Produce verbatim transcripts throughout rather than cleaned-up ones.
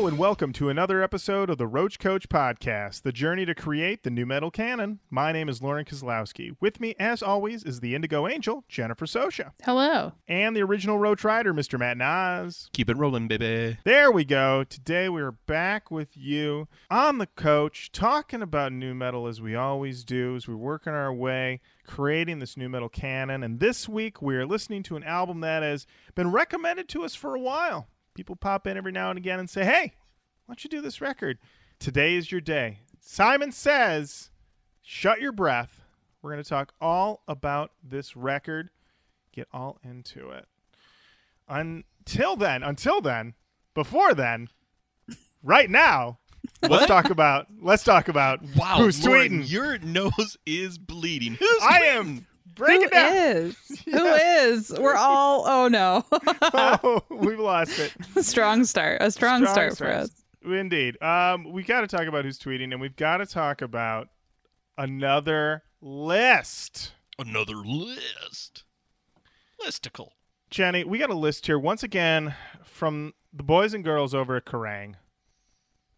Hello and welcome to another episode of the Roach Coach Podcast, the journey to create the new metal canon. My name is Lauren Kozlowski. With me, as always, is the Indigo Angel, Jennifer Sosha. Hello. And the original Roach Rider, Mister Matt Naz. Keep it rolling, baby. There we go. Today we are back with you on the Coach, talking about new metal as we always do, as we're working our way creating this new metal canon. And this week we are listening to an album that has been recommended to us for a while. People pop in every now and again and say, hey, why don't you do this record? Today is your day. Simon Says, Shut Your Breath. We're going to talk all about this record. Get all into it. Until then, until then, before then, right now, what? let's talk about, let's talk about wow, who's Lauren, tweeting. Your nose is bleeding. Who's I bleeding? am. Break Who it down. is? Yeah. Who is? We're all, oh no. oh, we've lost it. A strong start. A strong, strong start starts. for us. Indeed. Um, we got to talk about who's tweeting, and we've got to talk about another list. Another list. Listicle. Jenny, we got a list here once again from the boys and girls over at Kerrang.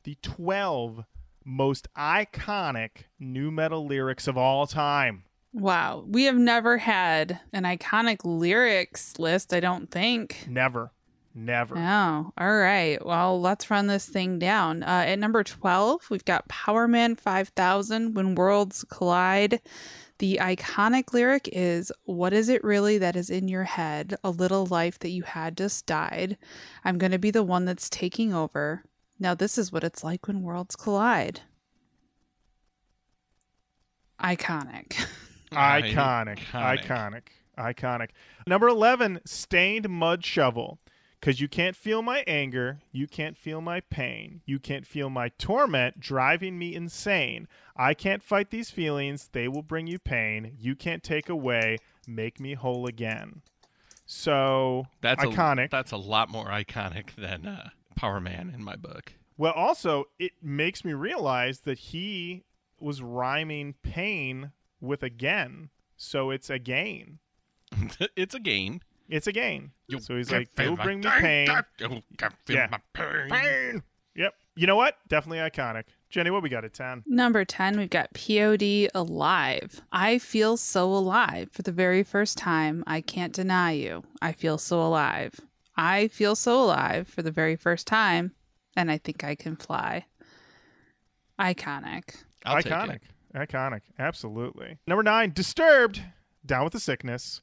The twelve most iconic nu metal lyrics of all time. Wow. We have never had an iconic lyrics list, I don't think. Never. Never. No. All right. Well, let's run this thing down. Uh, at number twelve, we've got Powerman five thousand, When Worlds Collide. The iconic lyric is, what is it really that is in your head? A little life that you had just died. I'm going to be the one that's taking over. Now this is what it's like when worlds collide. Iconic. Iconic, iconic, iconic, iconic. Number eleven, Stained Mud Shovel. Because you can't feel my anger, you can't feel my pain, you can't feel my torment driving me insane. I can't fight these feelings, they will bring you pain. You can't take away, make me whole again. So, that's iconic. A, that's a lot more iconic than uh, Power Man in my book. Well, also, it makes me realize that he was rhyming pain with again, so it's a gain. it's a gain. It's a gain. You so he's like, "You'll bring me pain." You can feel yeah. my pain. pain. Yep. You know what? Definitely iconic. Jenny, what we got at ten? Number ten, we've got P O D Alive. I feel so alive for the very first time. I can't deny you. I feel so alive. I feel so alive for the very first time, and I think I can fly. Iconic. I'll iconic. Take it. Iconic. Absolutely. Number nine, Disturbed, Down with the Sickness.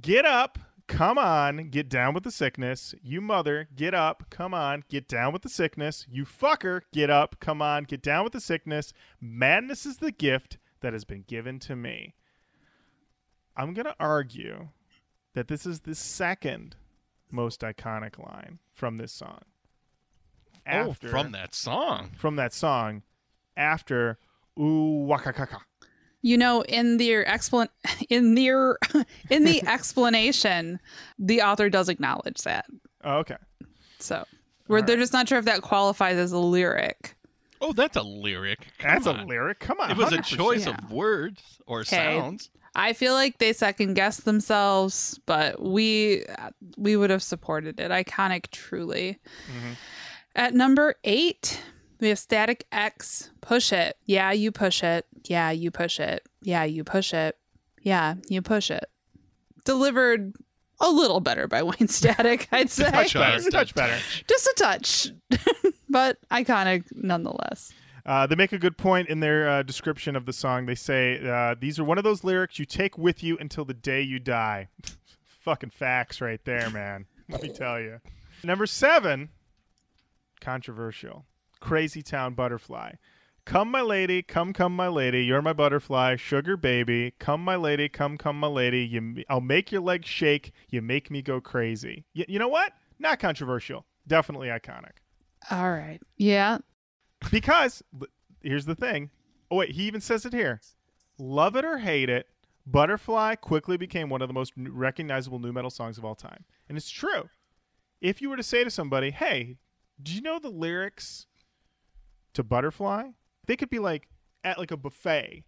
Get up. Come on. Get down with the sickness. You mother. Get up. Come on. Get down with the sickness. You fucker. Get up. Come on. Get down with the sickness. Madness is the gift that has been given to me. I'm going to argue that this is the second most iconic line from this song. After, oh, from that song. From that song. After... Ooh, waka kaka. You know, in the explan in the in the explanation, the author does acknowledge that. Oh, okay. So we're, right. they're just not sure if that qualifies as a lyric. Oh, that's a lyric. Come that's on. a lyric. Come on. It was one hundred percent. A choice yeah. of words or okay. sounds. I feel like they second guessed themselves, but we we would have supported it. Iconic, truly. Mm-hmm. At number eight. We have Static X, Push It. Yeah, you push it. Yeah, you push it. Yeah, you push it. Yeah, you push it. Delivered a little better by Wayne Static, I'd say. Touch better. Touch better. Just a touch, but iconic nonetheless. Uh, they make a good point in their uh, description of the song. They say, uh, these are one of those lyrics you take with you until the day you die. Fucking facts right there, man. Let me tell you. Number seven, controversial. Crazy Town Butterfly. Come my lady, come come my lady, you're my butterfly, sugar baby, come my lady, come come my lady, you, I'll make your legs shake, you make me go crazy. You, you know what? Not controversial. Definitely iconic. All right. Yeah. Because, here's the thing. Oh, wait, he even says it here. Love it or hate it, Butterfly quickly became one of the most recognizable nu metal songs of all time. And it's true. If you were to say to somebody, hey, do you know the lyrics to Butterfly? They could be like at like a buffet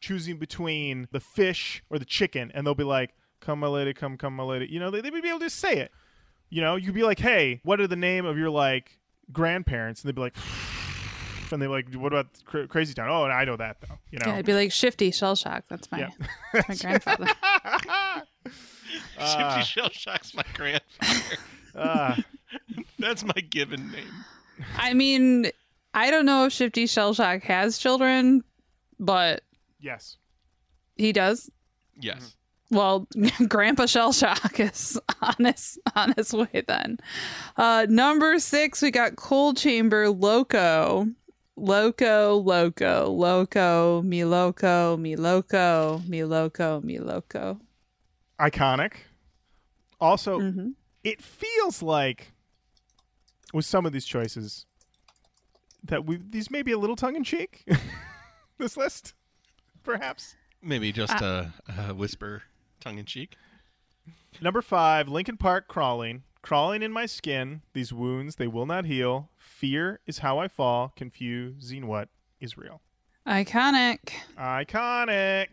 choosing between the fish or the chicken, and they'll be like, come my lady, come come my lady, you know, they, they would be able to say it. You know, you'd be like, hey, what are the name of your like grandparents, and they'd be like, and they'd be like, what about cra- Crazy Town? Oh, and I know that though. You know, yeah, I'd be like, Shifty Shell Shock. That's my, yeah. that's my grandfather. uh, Shifty Shell Shock's my grandfather. Uh, that's my given name. I mean, I don't know if Shifty Shell Shock has children, but yes, he does. Yes. Mm-hmm. Well, Grandpa Shellshock is on his, on his way then. Uh, number six, we got Cold Chamber, Loco. Loco, Loco, Loco, Mi Loco, Mi Loco, Mi Loco, Mi Loco. Iconic. Also, mm-hmm. it feels like with some of these choices that we these may be a little tongue-in-cheek, this list, perhaps. Maybe just uh, a, a whisper. Tongue-in-cheek. Number five, Linkin Park, Crawling. Crawling in my skin, these wounds, they will not heal. Fear is how I fall, confusing what is real. Iconic. Iconic.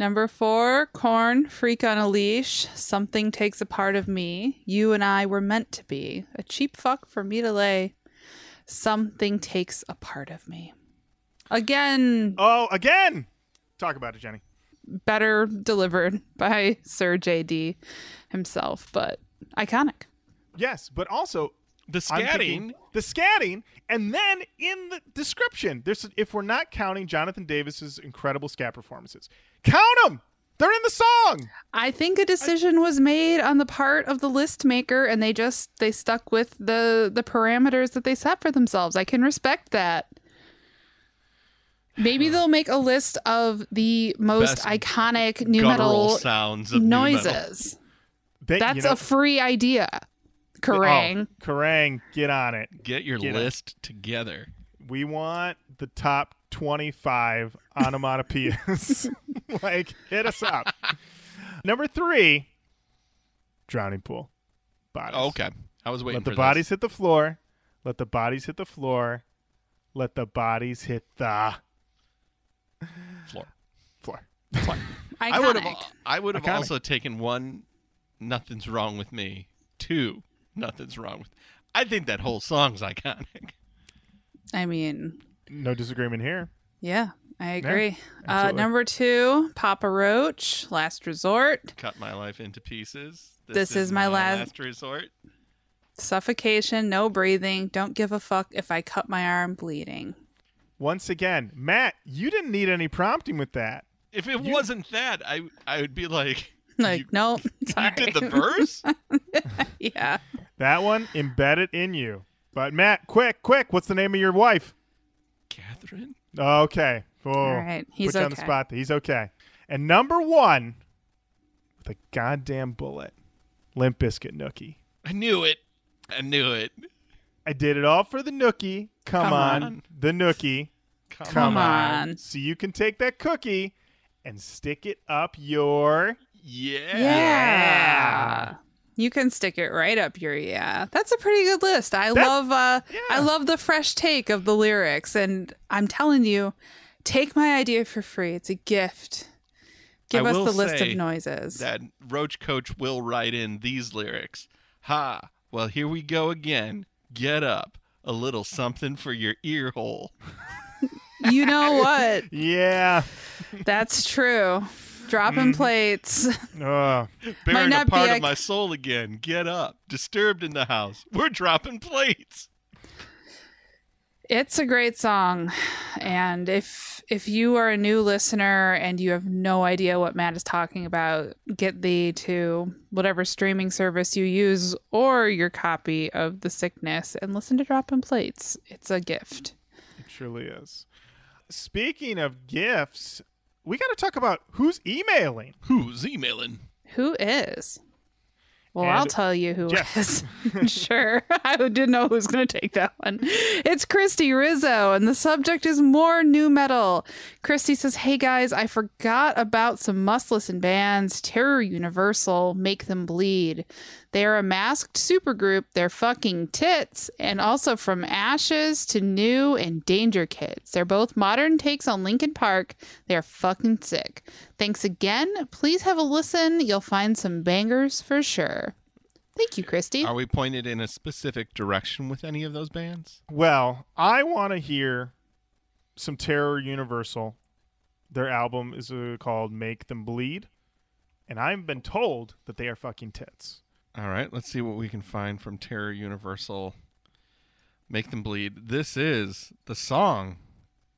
Number four, Corn, Freak on a Leash. Something takes a part of me. You and I were meant to be. A cheap fuck for me to lay. Something takes a part of me. Again. Oh, again. Talk about it, Jenny. Better delivered by Sir J D himself, but iconic. Yes, but also the scatting, thinking, the scatting, and then in the description, there's if we're not counting Jonathan Davis's incredible scat performances, count them. They're in the song. I think a decision I, was made on the part of the list maker, and they just they stuck with the the parameters that they set for themselves. I can respect that. Maybe they'll make a list of the most Best iconic nu metal sounds of noises. Metal. They, That's you know, a free idea. Kerrang. Oh, Kerrang, get on it. Get your get list it. together. We want the top twenty-five onomatopoeias. Like, hit us up. Number three, Drowning Pool. Bodies. Oh, okay. I was waiting Let for Let the bodies this. hit the floor. Let the bodies hit the floor. Let the bodies hit the... Floor. Floor. Floor. I would have I would have also taken one, Nothing's Wrong With Me. Two, Nothing's Wrong With... I think that whole song's iconic. I mean... No disagreement here. Yeah, I agree. Yeah, uh, number two, Papa Roach, Last Resort. Cut my life into pieces. This, this is, is my, my last... last resort. Suffocation, no breathing, don't give a fuck if I cut my arm bleeding. Once again, Matt, you didn't need any prompting with that. If it you... wasn't that, I I would be like... Like, you, no, sorry. You did the verse? Yeah. That one, embedded in you. But Matt, quick, quick, what's the name of your wife? Catherine. Okay. Cool. All right, he's Put okay. you on the spot. He's okay. And number one, with a goddamn bullet, Limp Bizkit, Nookie. I knew it. I knew it. I did it all for the nookie. Come, Come on. on. The nookie. Come, Come on. on. So you can take that cookie and stick it up your... Yeah. Yeah. You can stick it right up your... Yeah. That's a pretty good list. I That's, love uh, yeah. I love the fresh take of the lyrics. And I'm telling you, take my idea for free. It's a gift. Give I us the list of noises. That Roach Coach will write in these lyrics. Ha. Well, here we go again. Get up. A little something for your ear hole. You know what? Yeah. That's true. Dropping mm. plates. Uh, Bearing a part of a... my soul again. Get up. Disturbed in the house. We're dropping plates. It's a great song. And if if you are a new listener and you have no idea what Matt is talking about, get thee to whatever streaming service you use or your copy of The Sickness and listen to Droppin' Plates. It's a gift. It truly is. Speaking of gifts, we got to talk about who's emailing. Who's emailing? Who is? Well, and I'll tell you who Jeff. is. Sure. I didn't know who was going to take that one. It's Christy Rizzo, and the subject is more nu metal. Christy says, hey, guys, I forgot about some must-listen bands. Terror Universal, Make Them Bleed. They're a masked supergroup. They're fucking tits. And also From Ashes to New and Danger Kids. They're both modern takes on Linkin Park. They're fucking sick. Thanks again. Please have a listen. You'll find some bangers for sure. Thank you, Christy. Are we pointed in a specific direction with any of those bands? Well, I want to hear some Terror Universal. Their album is uh, called Make Them Bleed, and I've been told that they are fucking tits. All right, let's see what we can find from Terror Universal. Make Them Bleed. This is the song.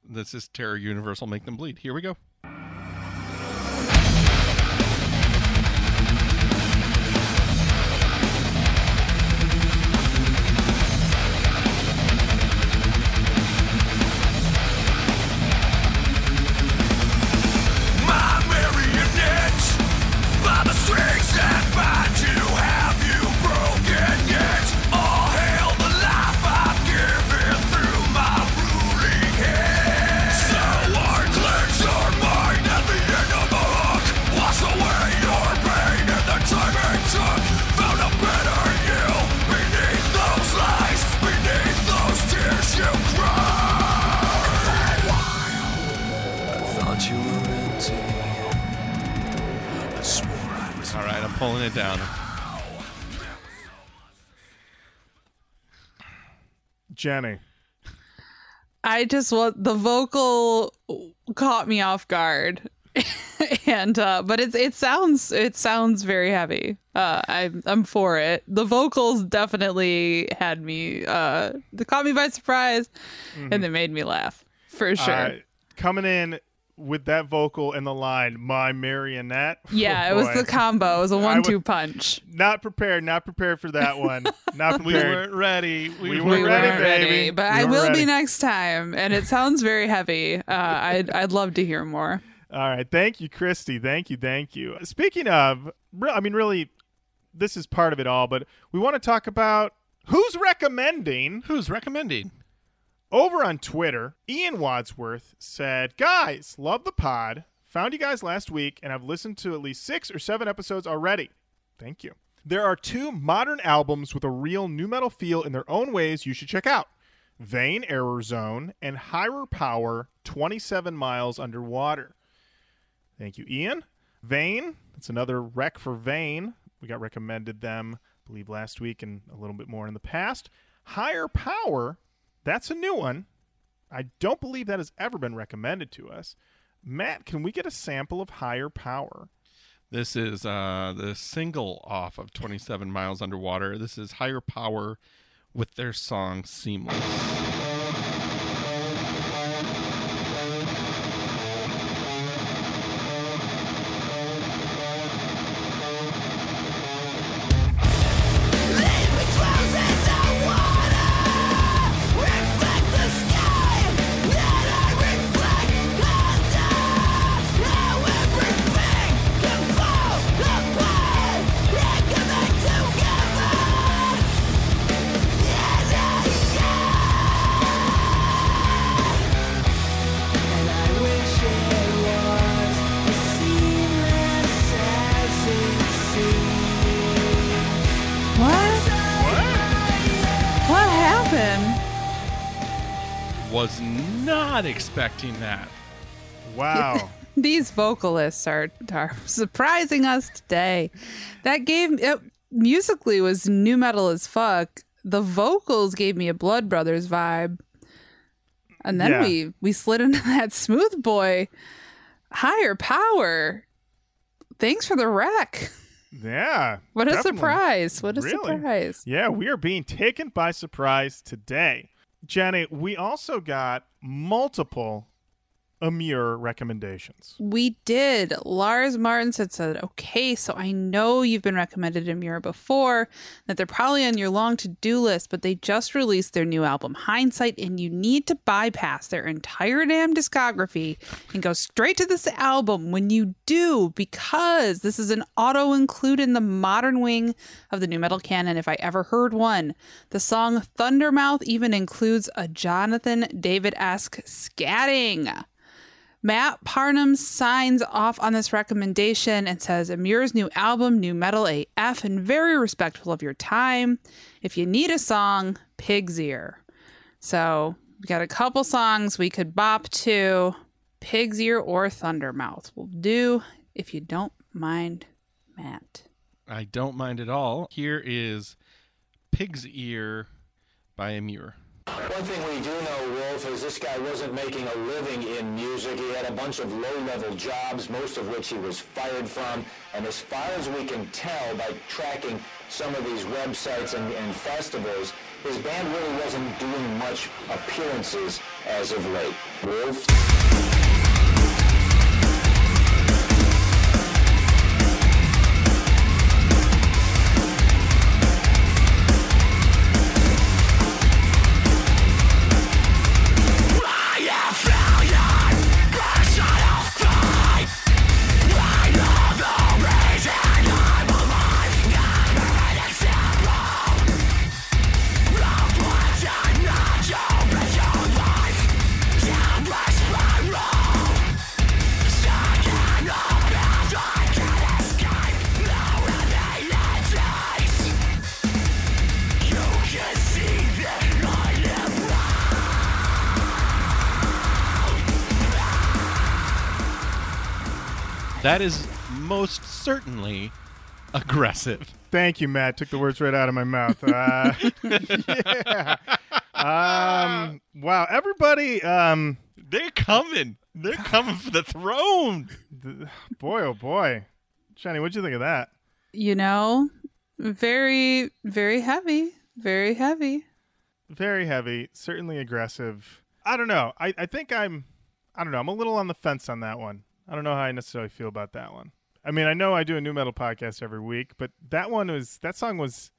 This is Terror Universal, Make Them Bleed. Here we go. Pulling it down. Jenny. I just want the vocal caught me off guard. and uh but it's it sounds it sounds very heavy. Uh I'm I'm for it. The vocals definitely had me uh they caught me by surprise mm-hmm. and they made me laugh for sure. Uh, coming in with that vocal and the line, my marionette. Yeah, oh, it was the combo. It was a one-two punch. Not prepared. Not prepared for that one. Not prepared. We weren't ready. We, we weren't ready, weren't baby. Ready, but we I will ready. Be next time. And it sounds very heavy. Uh, I'd, I'd love to hear more. All right. Thank you, Christy. Thank you. Thank you. Speaking of, I mean, really, this is part of it all, but we want to talk about who's recommending. Who's recommending? Over on Twitter, Ian Wadsworth said, guys, love the pod. Found you guys last week, and I've listened to at least six or seven episodes already. Thank you. There are two modern albums with a real nu metal feel in their own ways you should check out. Vein, Error Zone, and Higher Power, twenty-seven miles Underwater. Thank you, Ian. Vein, that's another rec for Vein. We got recommended them, I believe, last week and a little bit more in the past. Higher Power... that's a new one. I don't believe that has ever been recommended to us. Matt, can we get a sample of Higher Power? This is uh, the single off of twenty-seven miles Underwater. This is Higher Power with their song Seamless. Was not expecting that. Wow. These vocalists are, are surprising us today. That gave it, musically was nu metal as fuck. The vocals gave me a Blood Brothers vibe. And then yeah. we we slid into that Smooth Boy. Higher Power. Thanks for the wreck. Yeah. What definitely. a surprise. What a really? surprise. Yeah, we are being taken by surprise today. Jenny, we also got multiple Emmure recommendations. We did. Lars Martin said, said, okay, so I know you've been recommended Emmure before, that they're probably on your long to-do list, but they just released their new album, Hindsight, and you need to bypass their entire damn discography and go straight to this album when you do, because this is an auto-include in the modern wing of the nu metal canon, if I ever heard one. The song Thundermouth even includes a Jonathan David-esque scatting. Matt Parnham signs off on this recommendation and says, Emmure's new album, Nu Metal A F, and very respectful of your time. If you need a song, Pig's Ear. So we got a couple songs we could bop to. Pig's Ear or Thundermouth will do, if you don't mind, Matt. I don't mind at all. Here is Pig's Ear by Emmure. One thing we do know, Wolf, is this guy wasn't making a living in music. He had a bunch of low-level jobs, most of which he was fired from. And as far as we can tell by tracking some of these websites and, and festivals, his band really wasn't doing much appearances as of late. Wolf? That is most certainly aggressive. Thank you, Matt. Took the words right out of my mouth. Uh, yeah. Um, wow. Everybody. Um, They're coming. They're coming for the throne. Boy, oh, boy. Shani, what'd you think of that? You know, very, very heavy. Very heavy. Very heavy. Certainly aggressive. I don't know. I, I think I'm, I don't know. I'm a little on the fence on that one. I don't know how I necessarily feel about that one. I mean, I know I do a new metal podcast every week, but that one was, that song was,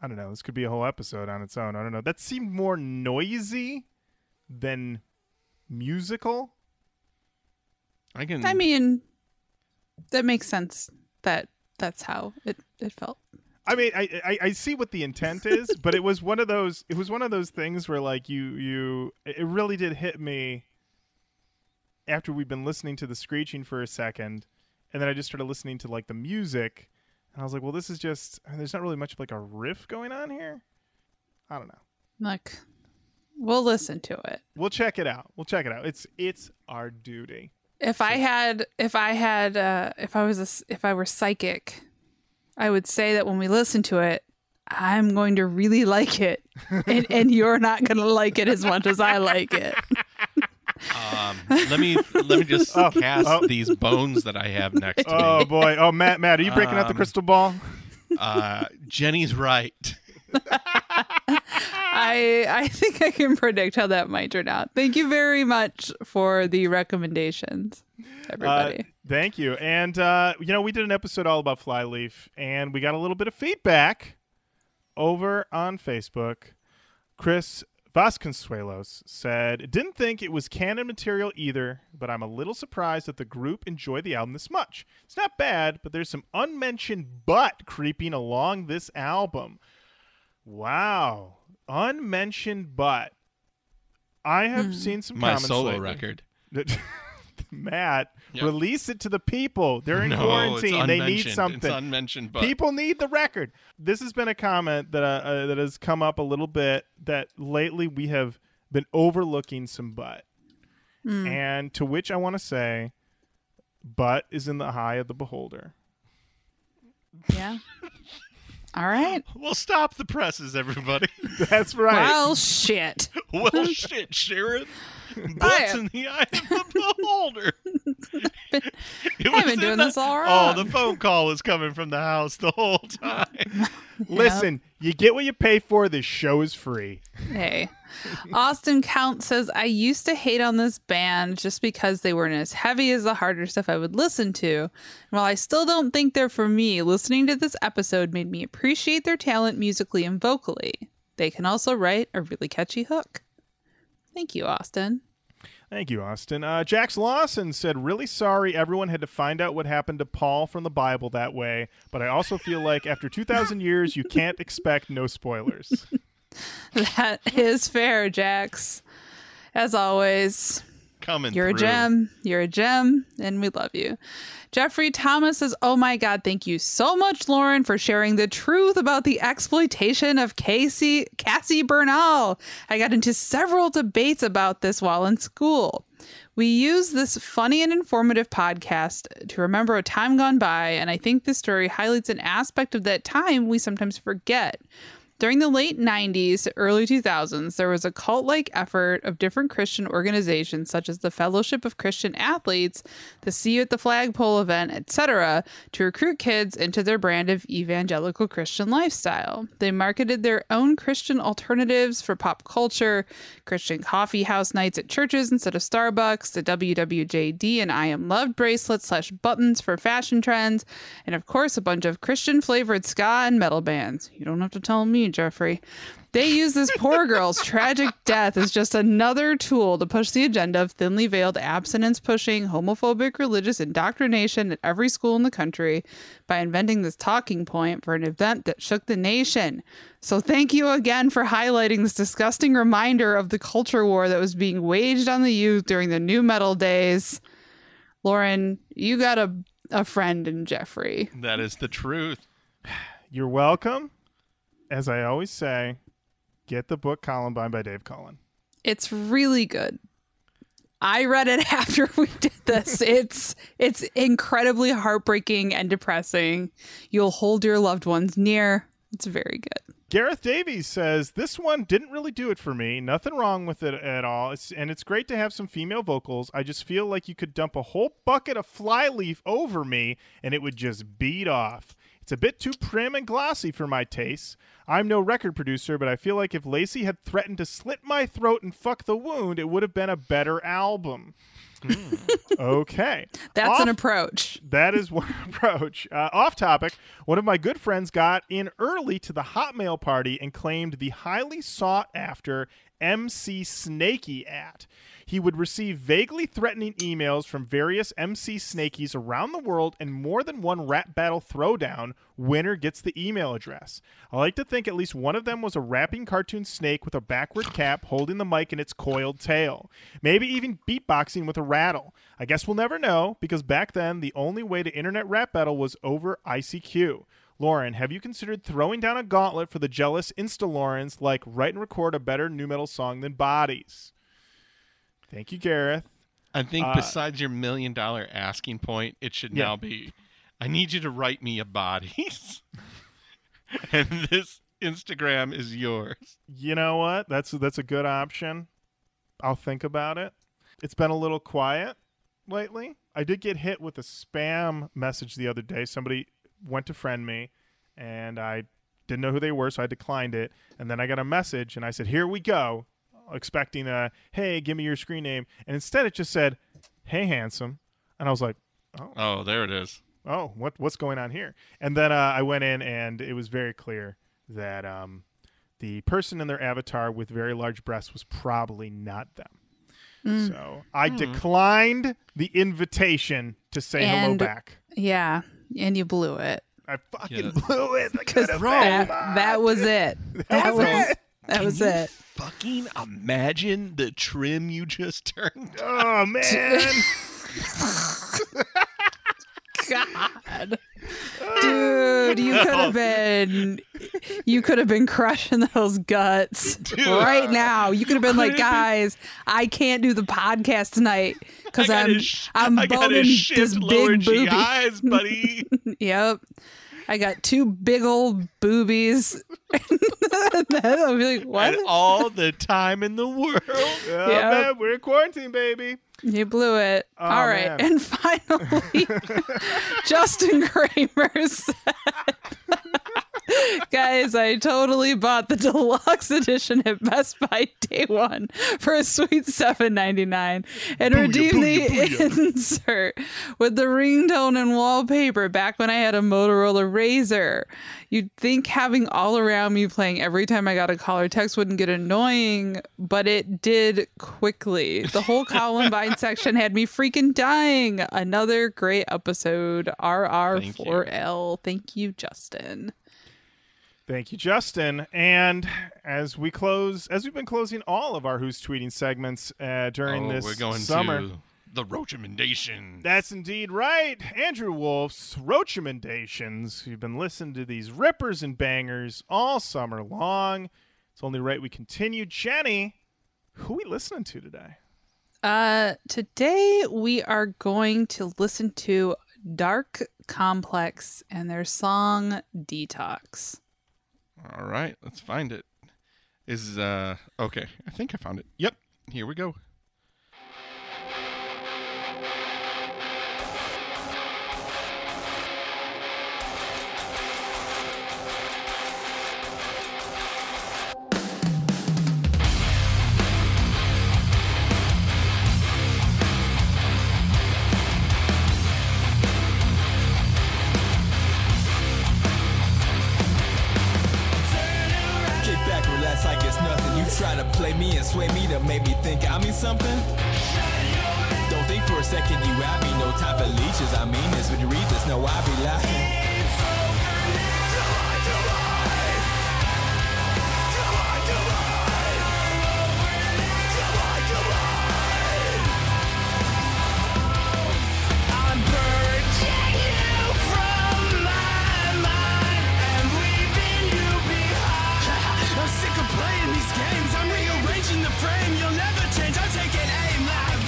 I don't know, this could be a whole episode on its own. I don't know. That seemed more noisy than musical. I can. I mean, that makes sense that that's how it, it felt. I mean, I, I, I see what the intent is, but it was one of those, it was one of those things where like you, you, it really did hit me after we've been listening to the screeching for a second, and then I just started listening to like the music, and I was like, well, this is just, I mean, there's not really much of like a riff going on here. I don't know. Look, we'll listen to it. We'll check it out. We'll check it out. It's, it's our duty. If so. I had, if I had, uh, if I was, a, if I were psychic, I would say that when we listen to it, I'm going to really like it. and, and you're not going to like it as much as I like it. Um, let me let me just oh, cast oh. these bones that I have next to me. Oh boy! Oh Matt, Matt, are you breaking um, out the crystal ball? Uh, Jenny's right. I I think I can predict how that might turn out. Thank you very much for the recommendations, everybody. Uh, thank you, and uh, you know we did an episode all about Flyleaf, and we got a little bit of feedback over on Facebook. Chris Vasconcelos said, didn't think it was canon material either, but I'm a little surprised that the group enjoyed the album this much. It's not bad, but there's some unmentioned butt creeping along this album. Wow. Unmentioned butt. I have mm. seen some My comments. My solo lately. Record. Matt, yep. Release it to the people. They're in no, quarantine. They need something. It's unmentioned butt. People need the record. This has been a comment that uh, uh, that has come up a little bit, that lately we have been overlooking some butt. Mm. And to which I want to say, butt is in the eye of the beholder. Yeah. All right. Well, stop the presses, everybody. That's right. Well, shit. Well, shit, Sharon. Butts in the eye of the beholder. I've been doing the, this all wrong. Oh, the phone call was coming from the house the whole time. Yep. Listen, you get what you pay for. This show is free. Hey. Austin Count says, I used to hate on this band just because they weren't as heavy as the harder stuff I would listen to. And while I still don't think they're for me, listening to this episode made me appreciate their talent musically and vocally. They can also write a really catchy hook. Thank you, Austin. Thank you, Austin. Uh, Jax Lawson said, really sorry everyone had to find out what happened to Paul from the Bible that way, but I also feel like after two thousand years, you can't expect no spoilers. That is fair, Jax. As always, coming you're through. a gem. You're a gem, and we love you. Jeffrey Thomas says, oh my God, thank you so much, Lauren, for sharing the truth about the exploitation of Casey, Cassie Bernal. I got into several debates about this while in school. We use this funny and informative podcast to remember a time gone by, and I think this story highlights an aspect of that time we sometimes forget. During the late nineties, early two thousands, there was a cult-like effort of different Christian organizations such as the Fellowship of Christian Athletes, the See You at the Flagpole event, et cetera, to recruit kids into their brand of evangelical Christian lifestyle. They marketed their own Christian alternatives for pop culture, Christian coffee house nights at churches instead of Starbucks, the W W J D and I Am Loved bracelets slash buttons for fashion trends, and of course a bunch of Christian-flavored ska and metal bands. You don't have to tell me, Jeffrey. They use this poor girl's tragic death as just another tool to push the agenda of thinly veiled abstinence pushing, homophobic religious indoctrination at every school in the country by inventing this talking point for an event that shook the nation. So thank you again for highlighting this disgusting reminder of the culture war that was being waged on the youth during the new metal days. Lauren, you got a, a friend in Jeffrey. That is the truth. You're welcome. As I always say, get the book Columbine by Dave Cullen. It's really good. I read it after we did this. It's it's incredibly heartbreaking and depressing. You'll hold your loved ones near. It's very good. Gareth Davies says, this one didn't really do it for me. Nothing wrong with it at all. It's, and it's great to have some female vocals. I just feel like you could dump a whole bucket of Flyleaf over me and it would just beat off. It's a bit too prim and glossy for my tastes. I'm no record producer, but I feel like if Lacey had threatened to slit my throat and fuck the wound, it would have been a better album. Mm. Okay. That's off- an approach. That is one approach. Uh, off topic, one of my good friends got in early to the Hotmail party and claimed the highly sought after M C Snakey at. He would receive vaguely threatening emails from various M C Snakeys around the world and more than one rap battle throwdown. Winner gets the email address. I like to think at least one of them was a rapping cartoon snake with a backward cap holding the mic in its coiled tail. Maybe even beatboxing with a rattle. I guess we'll never know because back then the only way to internet rap battle was over I C Q. Lauren, have you considered throwing down a gauntlet for the jealous Insta-Laurens, like write and record a better nu metal song than Bodies? Thank you, Gareth. I think uh, besides your million-dollar asking point, it should yeah. now be, I need you to write me a Bodies. And this Instagram is yours. You know what? That's, that's a good option. I'll think about it. It's been a little quiet lately. I did get hit with a spam message the other day. Somebody went to friend me, and I didn't know who they were, so I declined it. And then I got a message, and I said, here we go, expecting a, hey, give me your screen name. And instead it just said, hey, handsome. And I was like, oh. Oh, there it is. Oh, what what's going on here? And then uh, I went in, and it was very clear that um, the person in their avatar with very large breasts was probably not them. Mm. So I mm. declined the invitation to say and, hello back. Yeah. And you blew it. I fucking yeah. blew it. Because that, that was it. That, that was, was it. That was Can it. You fucking imagine the trim you just turned. Oh man. God. Dude, you could have been you could have been crushing those guts. Dude, right now. You could have been like, guys, I can't do the podcast tonight because I'm I'm I boning this big booby. G Is, buddy. Yep. I got two big old boobies. I'll be like, what? And all the time in the world. Oh, yep. Man, we're in quarantine, baby. You blew it. Oh, all right. Man. And finally, Justin Kramer said, guys, I totally bought the deluxe edition at Best Buy day one for a sweet seven ninety-nine and booyah, redeemed booyah, the booyah. insert with the ringtone and wallpaper back when I had a Motorola Razr. You'd think having all around me playing every time I got a call or text wouldn't get annoying, but it did quickly. The whole Columbine section had me freaking dying. Another great episode. R R four L. Thank you, Justin. Thank you, Justin. And as we close, as we've been closing all of our Who's Tweeting segments uh, during oh, this we're going summer, to the Roachamendations. That's indeed right. Andrew Wolf's Roachamendations. You've been listening to these rippers and bangers all summer long. It's only right we continue. Jenny, who are we listening to today? Uh, Uh, today we are going to listen to Dark Complex and their song Detox. All right, let's find it. Is uh okay, I think I found it. Yep, here we go. Try to play me and sway me to make me think I mean something. Don't think for a second you at me. No type of leeches, I mean this. When you read this, no, I be lying. It's okay, divide, divide. Divide, divide. Divide, divide. I'm purging you from my mind and leaving you behind. I'm sick of playing these games. The frame you'll never change. I'm taking aim like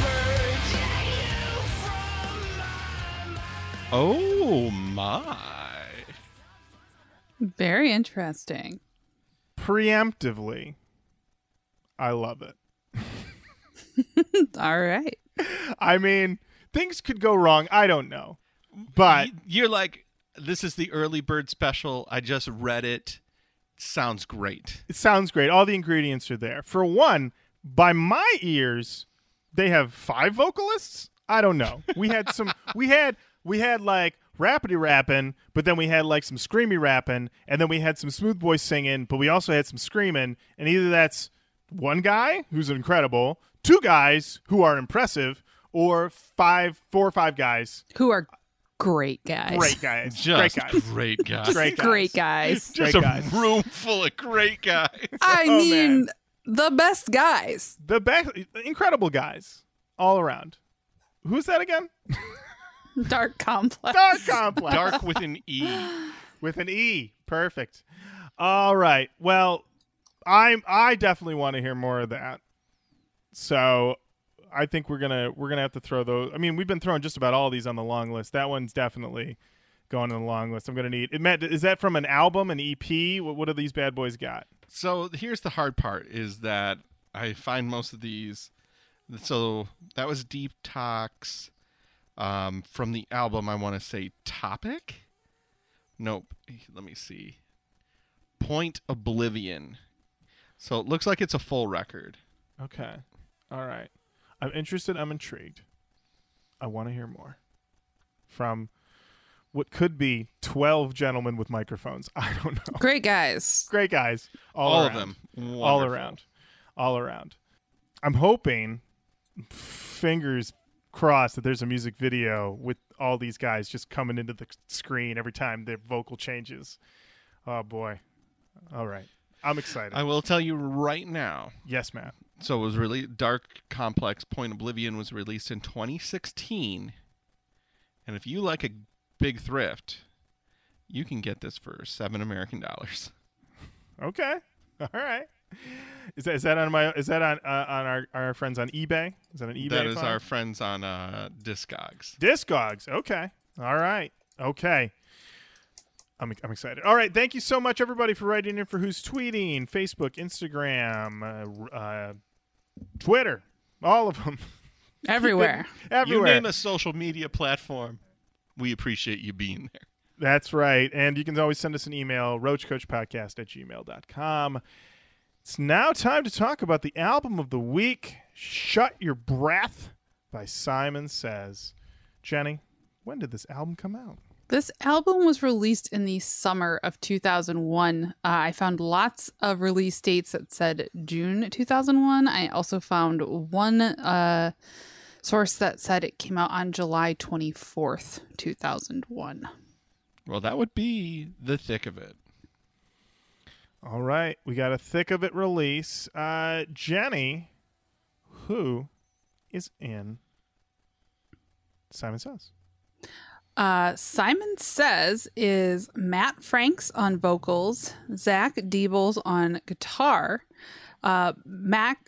virgin you from my mind. Oh my. Very interesting. Preemptively, I love it. All right. I mean, things could go wrong. I don't know. But you're like, this is the early bird special. I just read it. Sounds great. It sounds great. All the ingredients are there. For one, by my ears, they have five vocalists. I don't know. We had some. we had we had like rappity rapping, but then we had like some screamy rapping, and then we had some smooth voice singing, but we also had some screaming. And either that's one guy who's incredible, two guys who are impressive, or five, four or five guys who are. Great guys. Great guys. Just great guys. Great guys. Just great guys. Great guys. Just great guys. A room full of great guys. I oh, mean, man. The best guys. The best. Incredible guys all around. Who's that again? Dark Complex. Dark Complex. Dark with an E. With an E. Perfect. All right. Well, I I definitely want to hear more of that. So... I think we're gonna we're gonna have to throw those. I mean, we've been throwing just about all these on the long list. That one's definitely going on the long list. I'm gonna need it. Matt, is that from an album, an E P? What what do these bad boys got? So here's the hard part: is that I find most of these. So that was Detox um, from the album. I want to say Topic. Nope. Let me see. Point Oblivion. So it looks like it's a full record. Okay. All right. I'm interested. I'm intrigued. I want to hear more from what could be twelve gentlemen with microphones. I don't know. Great guys. Great guys. All, all of them. Wonderful. All around. All around. I'm hoping, fingers crossed, that there's a music video with all these guys just coming into the screen every time their vocal changes. Oh, boy. All right. I'm excited. I will tell you right now. Yes, Matt. So it was really Dark Complex Point Oblivion was released in twenty sixteen. And if you like a big thrift, you can get this for seven American dollars. Okay. All right. Is that is that on my is that on uh, on our, our friends on eBay? Is that an eBay? That is phone? Our friends on uh, Discogs. Discogs. Okay. All right. Okay. I'm I'm excited. All right, thank you so much, everybody, for writing in for Who's Tweeting, Facebook, Instagram, uh, uh, Twitter, all of them. Everywhere. Everywhere. You name a social media platform, we appreciate you being there. That's right. And you can always send us an email, roachcoachpodcast at gmail dot com. It's now time to talk about the album of the week, Shut Your Breath by Simon Says. Jenny, when did this album come out? This album was released in the summer of two thousand one. Uh, I found lots of release dates that said June two thousand one. I also found one uh, source that said it came out on July twenty-fourth, two thousand one. Well, that would be the thick of it. All right. We got a thick of it release. Uh, Jenny, who is in Simon Says? Uh, Simon Says is Matt Franks on vocals, Zach Diebels on guitar, uh, Mac,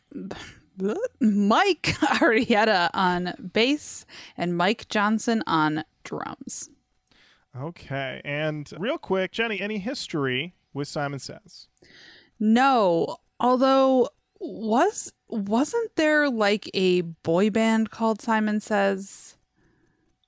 Mike Arrieta on bass and Mike Johnson on drums. Okay. And real quick, Jenny, any history with Simon Says? No, although was wasn't there like a boy band called Simon Says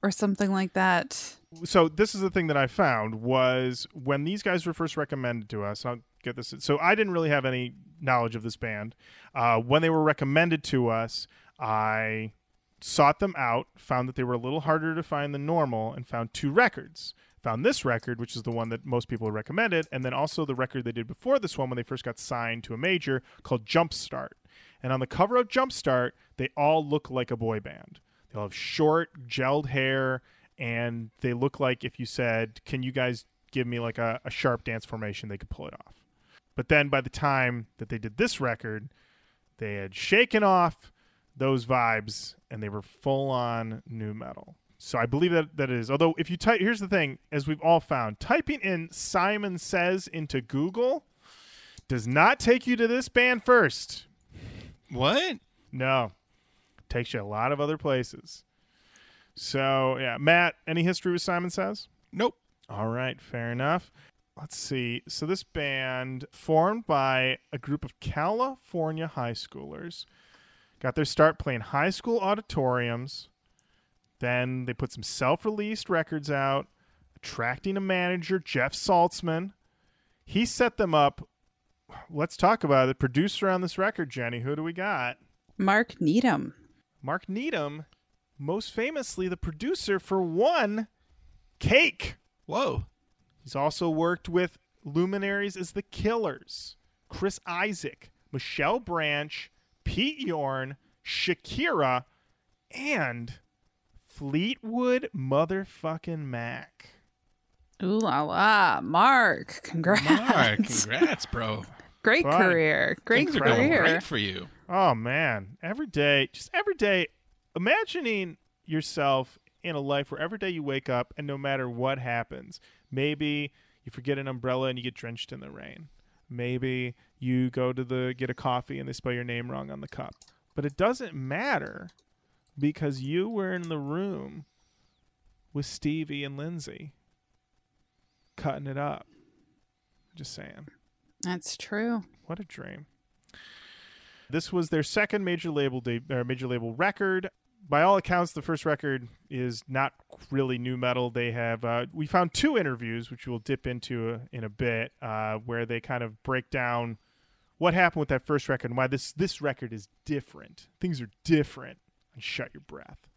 or something like that? So this is the thing that I found was when these guys were first recommended to us, I'll get this. So I didn't really have any knowledge of this band. Uh, when they were recommended to us, I sought them out, found that they were a little harder to find than normal, and found two records. Found this record, which is the one that most people recommended, and then also the record they did before this one when they first got signed to a major called Jumpstart. And on the cover of Jumpstart, they all look like a boy band. They all have short, gelled hair, and they look like if you said, can you guys give me like a, a sharp dance formation, they could pull it off. But then by the time that they did this record, they had shaken off those vibes and they were full on new metal. So I believe that that is. Although if you type, here's the thing, as we've all found, typing in Simon Says into Google does not take you to this band first. What? No. It takes you a lot of other places. So yeah, Matt, any history with Simon Says? Nope. All right. Fair enough. Let's see. So this band formed by a group of California high schoolers. Got their start playing high school auditoriums. Then they put some self-released records out, attracting a manager, Jeff Saltzman. He set them up. Let's talk about it. Producer on this record, Jenny. Who do we got? Mark Needham. Mark Needham, most famously the producer for one, Cake. Whoa. He's also worked with luminaries as the Killers, Chris Isaak, Michelle Branch, Pete Yorn, Shakira, and Fleetwood motherfucking Mac. Ooh la la, Mark! Congrats, Mark! Congrats, bro! Great Fun. career, great Things career. Are going great for you. Oh man, every day, just every day, imagining yourself in a life where every day you wake up and no matter what happens, maybe you forget an umbrella and you get drenched in the rain. Maybe you go to the get a coffee and they spell your name wrong on the cup, but it doesn't matter because you were in the room with Stevie and Lindsay cutting it up. Just saying. That's true. What a dream. This was their second major label de- or major label record. By all accounts, the first record is not really new metal. They have uh, we found two interviews, which we'll dip into in a bit, uh, where they kind of break down what happened with that first record and why this this record is different. Things are different. And Shut Your Breath.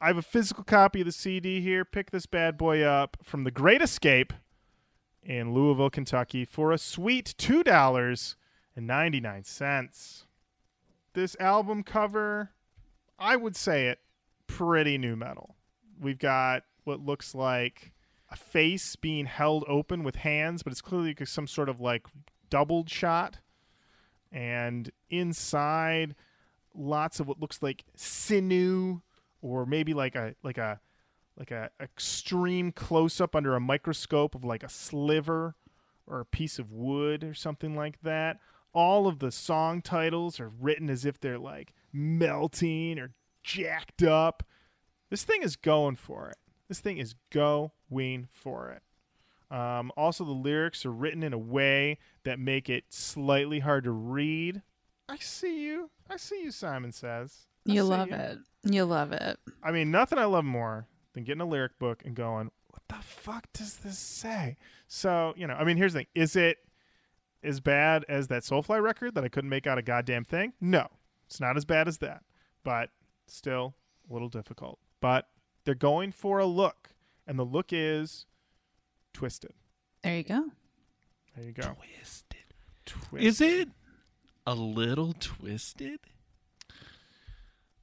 I have a physical copy of the C D here. Pick this bad boy up from The Great Escape in Louisville, Kentucky, for a sweet two dollars and ninety nine cents. This album cover, I would say it, pretty new metal. We've got what looks like a face being held open with hands, but it's clearly some sort of like doubled shot. And inside, lots of what looks like sinew, or maybe like a like a like a extreme close up under a microscope of like a sliver or a piece of wood or something like that. All of the song titles are written as if they're like melting or jacked up. This thing is going for it. This thing is going for it. Um, also, the lyrics are written in a way that make it slightly hard to read. I see you. I see you, Simon Says. I you love you. it. You love it. I mean, nothing I love more than getting a lyric book and going, what the fuck does this say? So, you know, I mean, here's the thing. Is it as bad as that Soulfly record that I couldn't make out a goddamn thing? No. It's not as bad as that, but still a little difficult. But they're going for a look, and the look is twisted. There you go. There you go. Twisted. twisted. Is it a little twisted?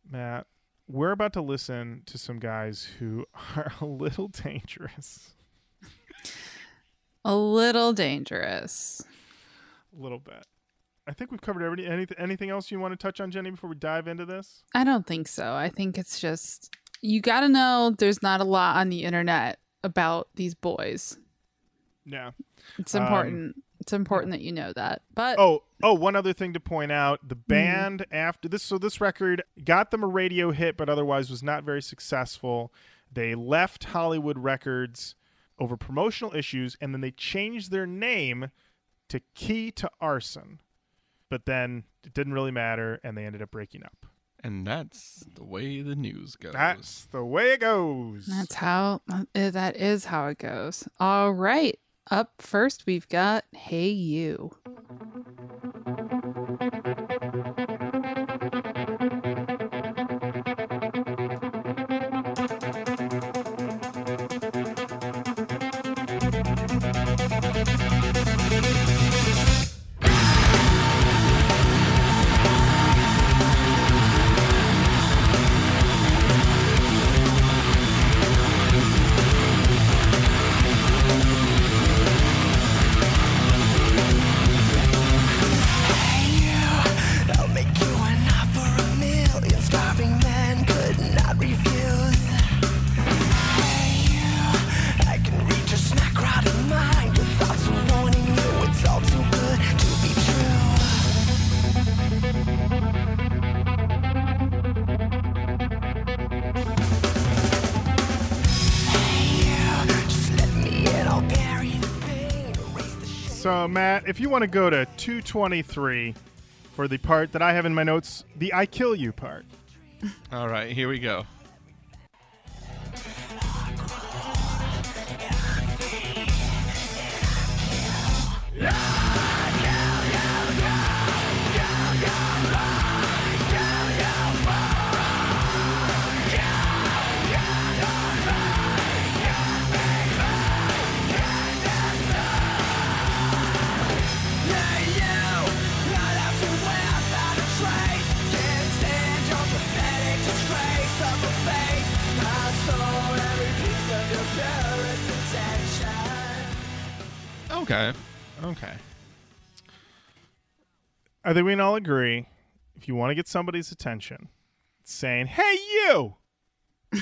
Matt, we're about to listen to some guys who are a little dangerous. a little dangerous. A little bit. I think we've covered everything. Anything, anything else you want to touch on, Jenny, before we dive into this? I don't think so. I think it's just, you got to know there's not a lot on the internet about these boys. Yeah. It's important um, It's important that you know that. But oh, oh, one other thing to point out: the band mm. after this, so this record got them a radio hit, but otherwise was not very successful. They left Hollywood Records over promotional issues, and then they changed their name to Key to Arson. But then it didn't really matter, and they ended up breaking up. And that's the way the news goes. That's the way it goes. That's how, that is how it goes. All right. Up first, we've got Hey You. So, Matt, if you want to go to two twenty-three for the part that I have in my notes, the I Kill You part. All right, here we go. Okay. Okay. I think we can all agree, if you want to get somebody's attention, saying, hey, you,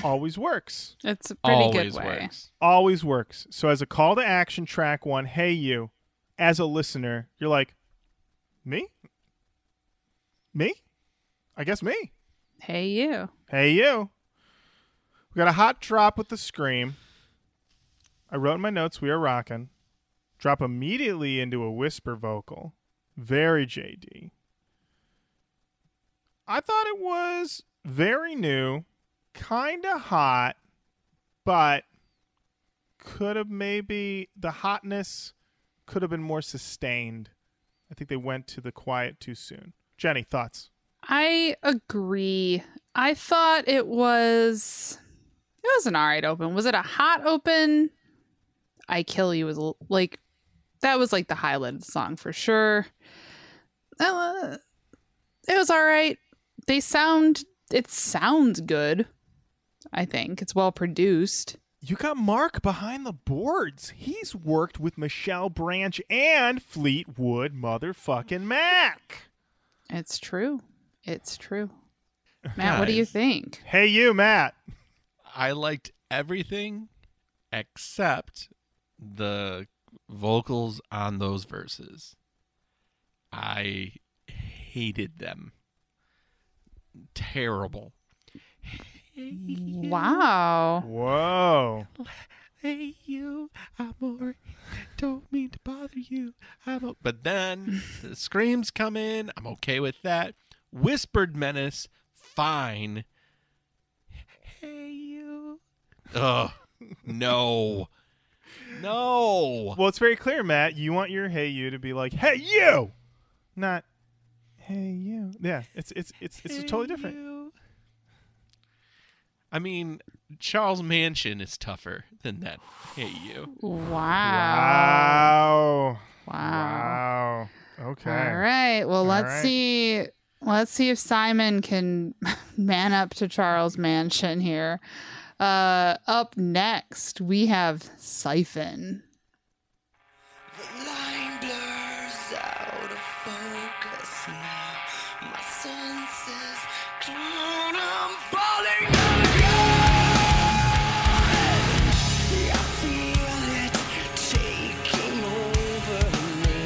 always works. It's a pretty always good way. Works. Always works. So as a call to action, track one, hey, you, as a listener, you're like, me? Me? I guess me. Hey, you. Hey, you. We got a hot drop with the scream. I wrote in my notes, we are rocking. Drop immediately into a whisper vocal. Very J D. I thought it was very new, kind of hot, but could have maybe, the hotness could have been more sustained. I think they went to the quiet too soon. Jenny, thoughts? I agree. I thought it was, it was an all right open. Was it a hot open? I Kill You was like, that was like the highlight of the song for sure. Uh, it was all right. They sound, it sounds good. I think it's well produced. You got Mark behind the boards. He's worked with Michelle Branch and Fleetwood motherfucking Mac. It's true. It's true. Matt, nice. What do you think? Hey, you, Matt. I liked everything except the vocals on those verses. I hated them. Terrible. Wow. Whoa. Hey, you, I'm alright. Don't mean to bother you. I don't. But then the screams come in. I'm okay with that. Whispered menace. Fine. Hey, you. Ugh. No. No. Well, it's very clear, Matt. You want your hey you to be like, hey you, not hey you. Yeah, it's it's it's it's hey totally different. You. I mean, Charles Manson is tougher than that. Hey you. Wow. Wow. Wow. Wow. Okay. All right. Well, All let's right. see. Let's see if Simon can man up to Charles Manson here. Uh, up next, we have Siphon. The line blurs out of focus now. My son says, come on, I'm falling on the ground. I feel it taking over me.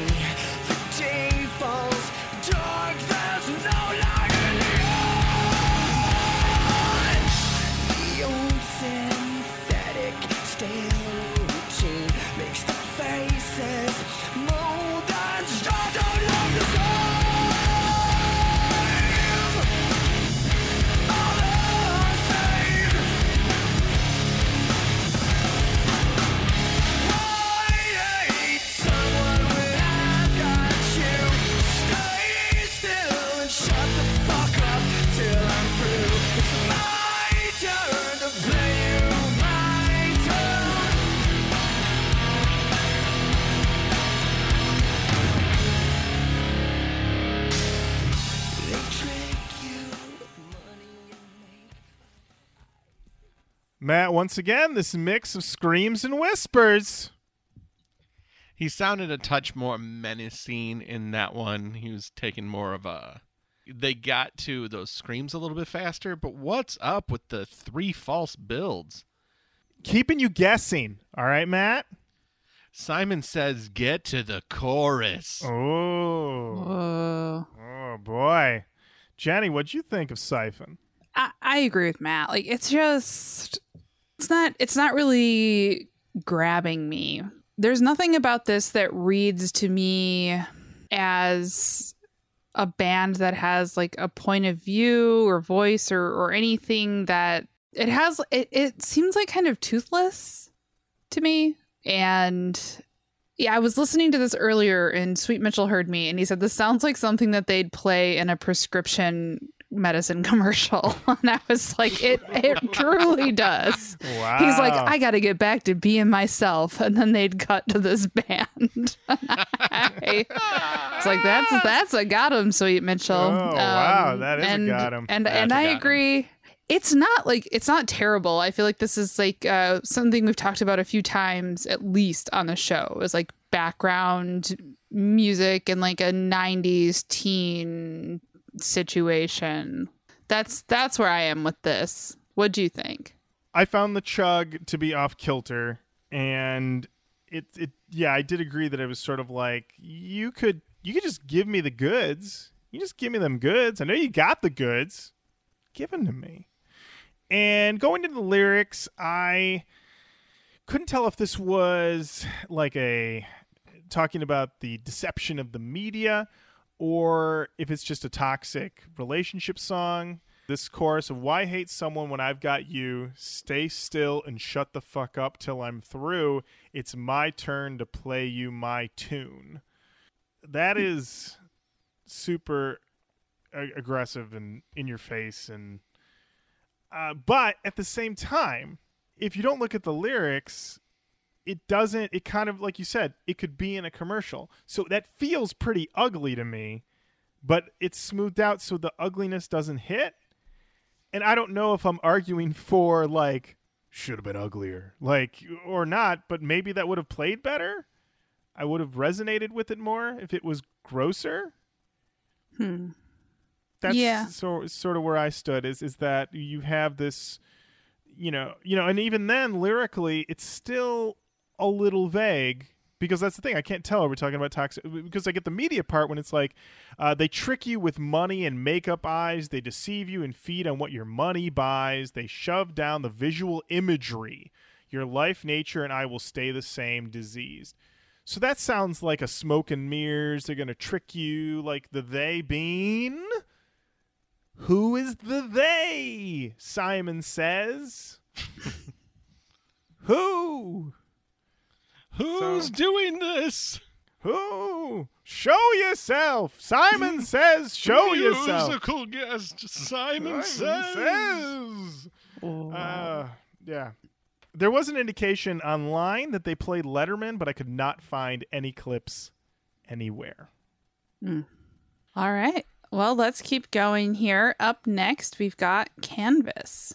Matt, once again, this mix of screams and whispers. He sounded a touch more menacing in that one. He was taking more of a... They got to those screams a little bit faster, but what's up with the three false builds? Keeping you guessing. All right, Matt? Simon Says, get to the chorus. Oh. Oh, boy. Jenny, what'd you think of Siphon? I, I agree with Matt. Like, it's just, it's not, it's not really grabbing me. There's nothing about this that reads to me as a band that has like a point of view or voice or, or anything that it has. It, it seems like kind of toothless to me. And yeah, I was listening to this earlier and Sweet Mitchell heard me and he said, this sounds like something that they'd play in a prescription medicine commercial. And I was like, it it truly does. Wow. He's like, I got to get back to being myself. And then they'd cut to this band. I, it's like, that's that's a got him, Sweet Mitchell. Oh, um, wow, that is and, a got him. And, and I agree. Em. It's not like, it's not terrible. I feel like this is like uh, something we've talked about a few times, at least on the show. It's like background music and like a nineties teen situation. That's that's where I am with this. What do you think? I found the chug to be off kilter, and it it yeah, I did agree that it was sort of like you could you could just give me the goods. You just give me them goods. I know you got the goods given to me. And going into the lyrics, I couldn't tell if this was like a talking about the deception of the media, or if it's just a toxic relationship song. This chorus of why hate someone when I've got you, stay still and shut the fuck up till I'm through. It's my turn to play you my tune. That is super ag- aggressive and in your face. And uh, but at the same time, if you don't look at the lyrics, it doesn't, it kind of, like you said, it could be in a commercial. So that feels pretty ugly to me, but it's smoothed out so the ugliness doesn't hit. And I don't know if I'm arguing for, like, should have been uglier, like, or not, but maybe that would have played better. I would have resonated with it more if it was grosser. Hmm. That's yeah. so, sort of where I stood is, is that you have this, you know, you know, and even then, lyrically, it's still a little vague, because that's the thing. I can't tell. Are we talking about toxic? Because I get the media part when it's like uh, they trick you with money and makeup eyes. They deceive you and feed on what your money buys. They shove down the visual imagery. Your life, nature, and I will stay the same, diseased. So that sounds like a smoke and mirrors. They're going to trick you, like the they being. Who is the they? Simon Says. Who? Who's so, doing this? Who? Show yourself. Simon Says, show musical yourself. Musical guest, Simon, Simon Says. says. Oh. Uh, yeah. There was an indication online that they played Letterman, but I could not find any clips anywhere. Mm. All right. Well, let's keep going here. Up next, we've got Canvas.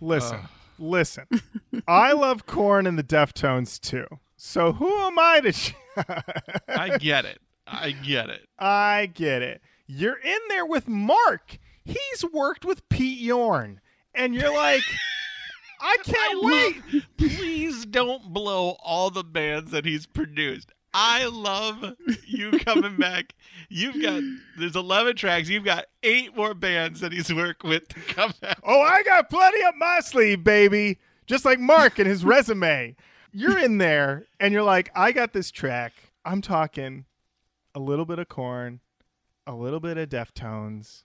Listen, uh. listen. I love Corn and the Deftones too. So who am I to? Sh- I get it. I get it. I get it. You're in there with Mark. He's worked with Pete Yorn, and you're like, I can't I wait. Lo- Please don't blow all the bands that he's produced. I love you coming back. You've got, there's eleven tracks. You've got eight more bands that he's worked with to come back. Oh, I got plenty up my sleeve, baby. Just like Mark and his resume. You're in there and you're like, I got this track. I'm talking a little bit of Korn, a little bit of Deftones,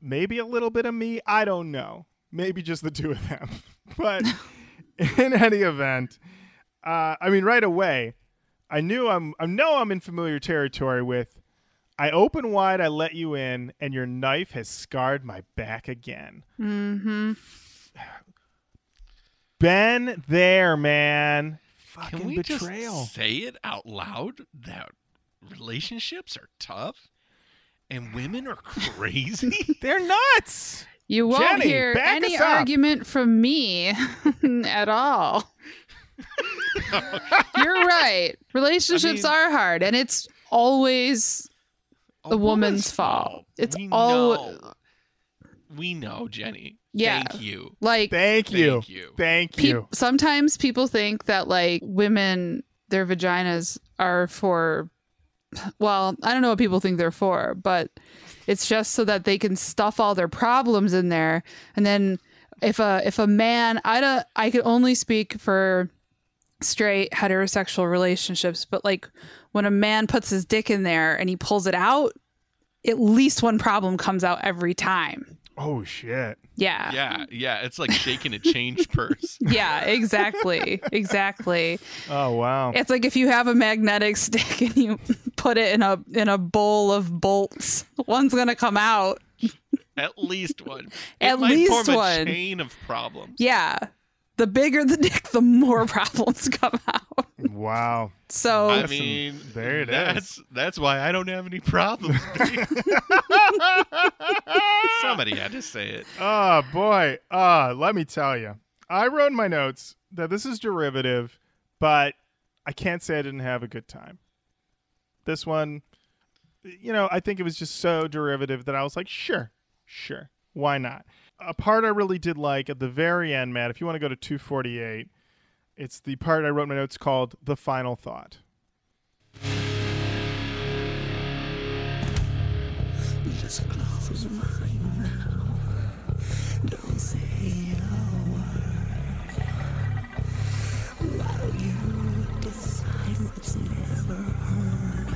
maybe a little bit of me. I don't know. Maybe just the two of them. But in any event, uh, I mean, right away, I knew I'm, I know I'm in familiar territory with, I open wide, I let you in, and your knife has scarred my back again. Mm-hmm. Been there, man. Fucking Can we betrayal. Just say it out loud that relationships are tough and women are crazy? They're nuts. You won't Jenny, hear any argument from me at all. You're right. Relationships I mean, are hard, and it's always a the woman's, woman's fault. fault. It's we all know. we know, Jenny. Yeah. Thank you. Like thank you. Thank you. Thank pe- you. Sometimes people think that like women, their vaginas are for, well, I don't know what people think they're for, but it's just so that they can stuff all their problems in there, and then if a if a man, I don't, I could only speak for straight heterosexual relationships, but like when a man puts his dick in there and he pulls it out, at least one problem comes out every time. Oh shit. Yeah. Yeah. Yeah. It's like shaking a change purse. Yeah, exactly. Exactly. Oh wow. It's like if you have a magnetic stick and you put it in a in a bowl of bolts, one's gonna come out. At least one. At least form one. A chain of problems. Yeah. The bigger the dick, the more problems come out. Wow. So I mean, there it that's, is. That's why I don't have any problems. Somebody had to say it. Oh boy. Uh, let me tell you. I wrote in my notes that this is derivative, but I can't say I didn't have a good time. This one, you know, I think it was just so derivative that I was like, sure, sure. Why not? A part I really did like at the very end, Matt, if you want to go to two forty-eight, it's the part I wrote in my notes called The Final Thought. Just close mine now. Don't say a word. While you decide what's never heard.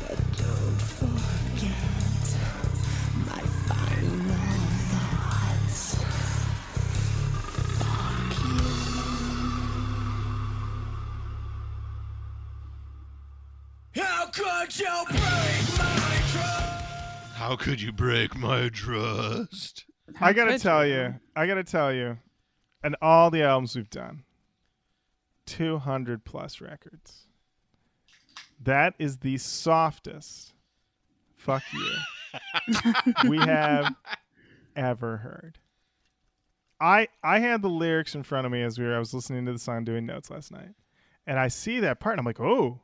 But don't forget my final. How could you break my trust? How could you break my trust? How I gotta tell you? you, I gotta tell you, and all the albums we've done, two hundred plus records, that is the softest fuck you we have ever heard. I I had the lyrics in front of me as we were, I was listening to the song doing notes last night, and I see that part, and I'm like, oh,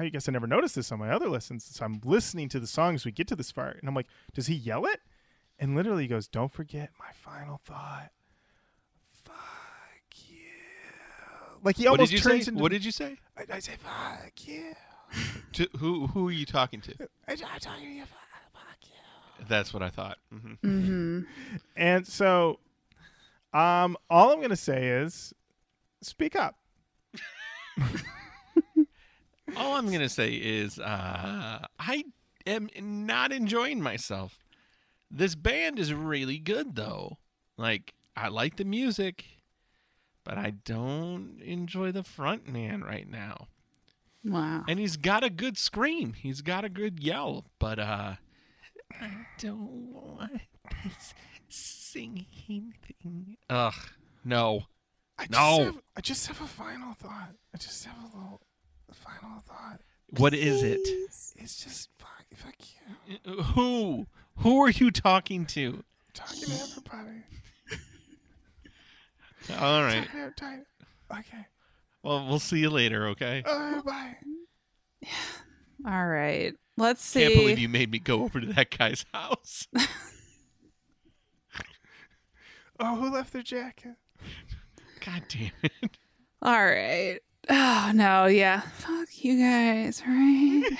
I guess I never noticed this on my other listens. So I'm listening to the song as we get to this part, and I'm like, does he yell it? And literally he goes, don't forget my final thought. Fuck you. Like he almost turns say? into. What did you say? I, I say, fuck you. To, who who are you talking to? I, I'm talking to you. Fuck you. That's what I thought. Mm-hmm. Mm-hmm. And so um, all I'm going to say is speak up. All I'm going to say is uh, I am not enjoying myself. This band is really good, though. Like, I like the music, but I don't enjoy the front man right now. Wow. And he's got a good scream. He's got a good yell, but uh, I don't want this singing thing. Ugh, no. I just no. Have, I just have a final thought. I just have a little... final thought. What Please. Is it? It's just fuck, fuck you. Who? Who are you talking to? I'm talking to everybody. All right. Okay. Well, we'll see you later, okay? Uh, bye. All right. Let's see. Can't believe you made me go over to that guy's house. Oh, who left their jacket? God damn it. All right. Oh, no, yeah. Fuck you guys, right?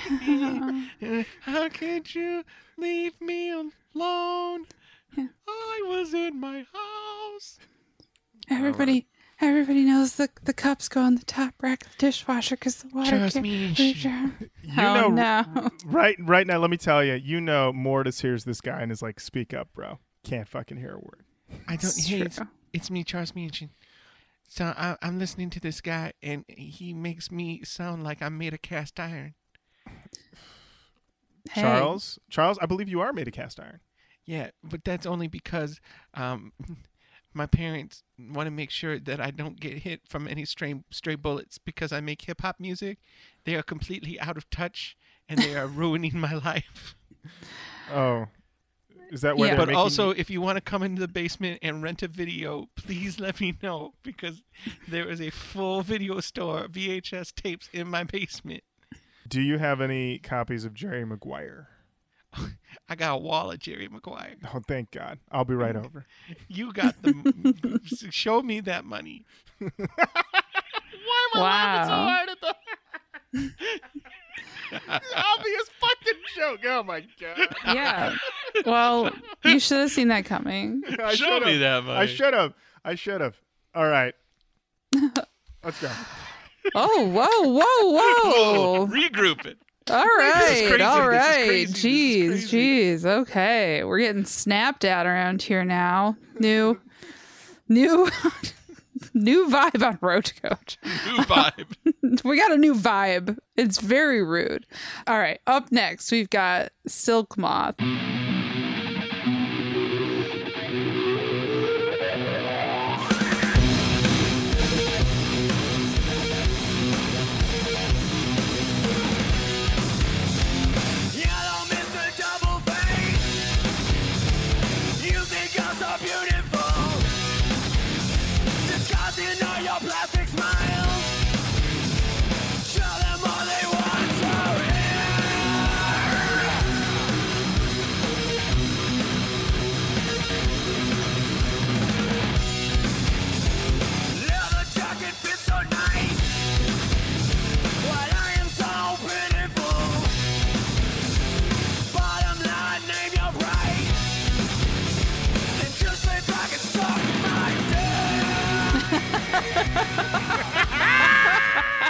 How could you leave me alone? Yeah. I was in my house. Everybody... Everybody knows the the cups go on the top rack of the dishwasher because the water. Trust me. You oh, know, no. right, right now, let me tell you, you know, Mortis hears this guy and is like, "Speak up, bro! Can't fucking hear a word." I don't. It's hey, it's, it's me, Charles Minchin. So I, I'm listening to this guy, and he makes me sound like I'm made of cast iron. Hey. Charles, Charles, I believe you are made of cast iron. Yeah, but that's only because, um. my parents want to make sure that I don't get hit from any stray, stray bullets because I make hip-hop music. They are completely out of touch, and they are ruining my life. Oh. Is that where yeah. they're But making... also, if you want to come into the basement and rent a video, please let me know, because there is a full video store, V H S tapes, in my basement. Do you have any copies of Jerry Maguire? I got a wall of Jerry Maguire. Oh, thank God. I'll be right over. You got the... Show me that money. Why am I wow. laughing so hard at the... obvious fucking joke. Oh, my God. Yeah. Well, you should have seen that coming. I Show me that money. I should have. I should have. All right. Let's go. Oh, whoa, whoa, whoa. whoa regroup it. All right, all right, jeez, jeez, okay, we're getting snapped at around here now. New, new, new vibe on Road Coach. New vibe. Um, we got a new vibe. It's very rude. All right, up next we've got Silk Moth.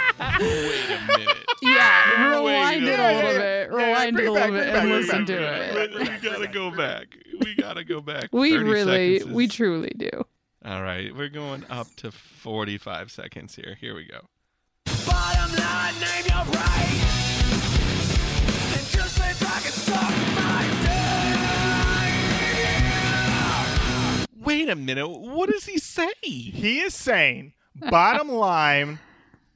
Wait a minute. Yeah, rewind it a little bit. Rewind it a little bit and listen to it. We gotta go back. We gotta go back. We really, we truly do. All right, we're going up to forty-five seconds here. Here we go. Bottom line, name your price. And just lay back and suck my day. Wait a minute. What does he say? He is saying, bottom line.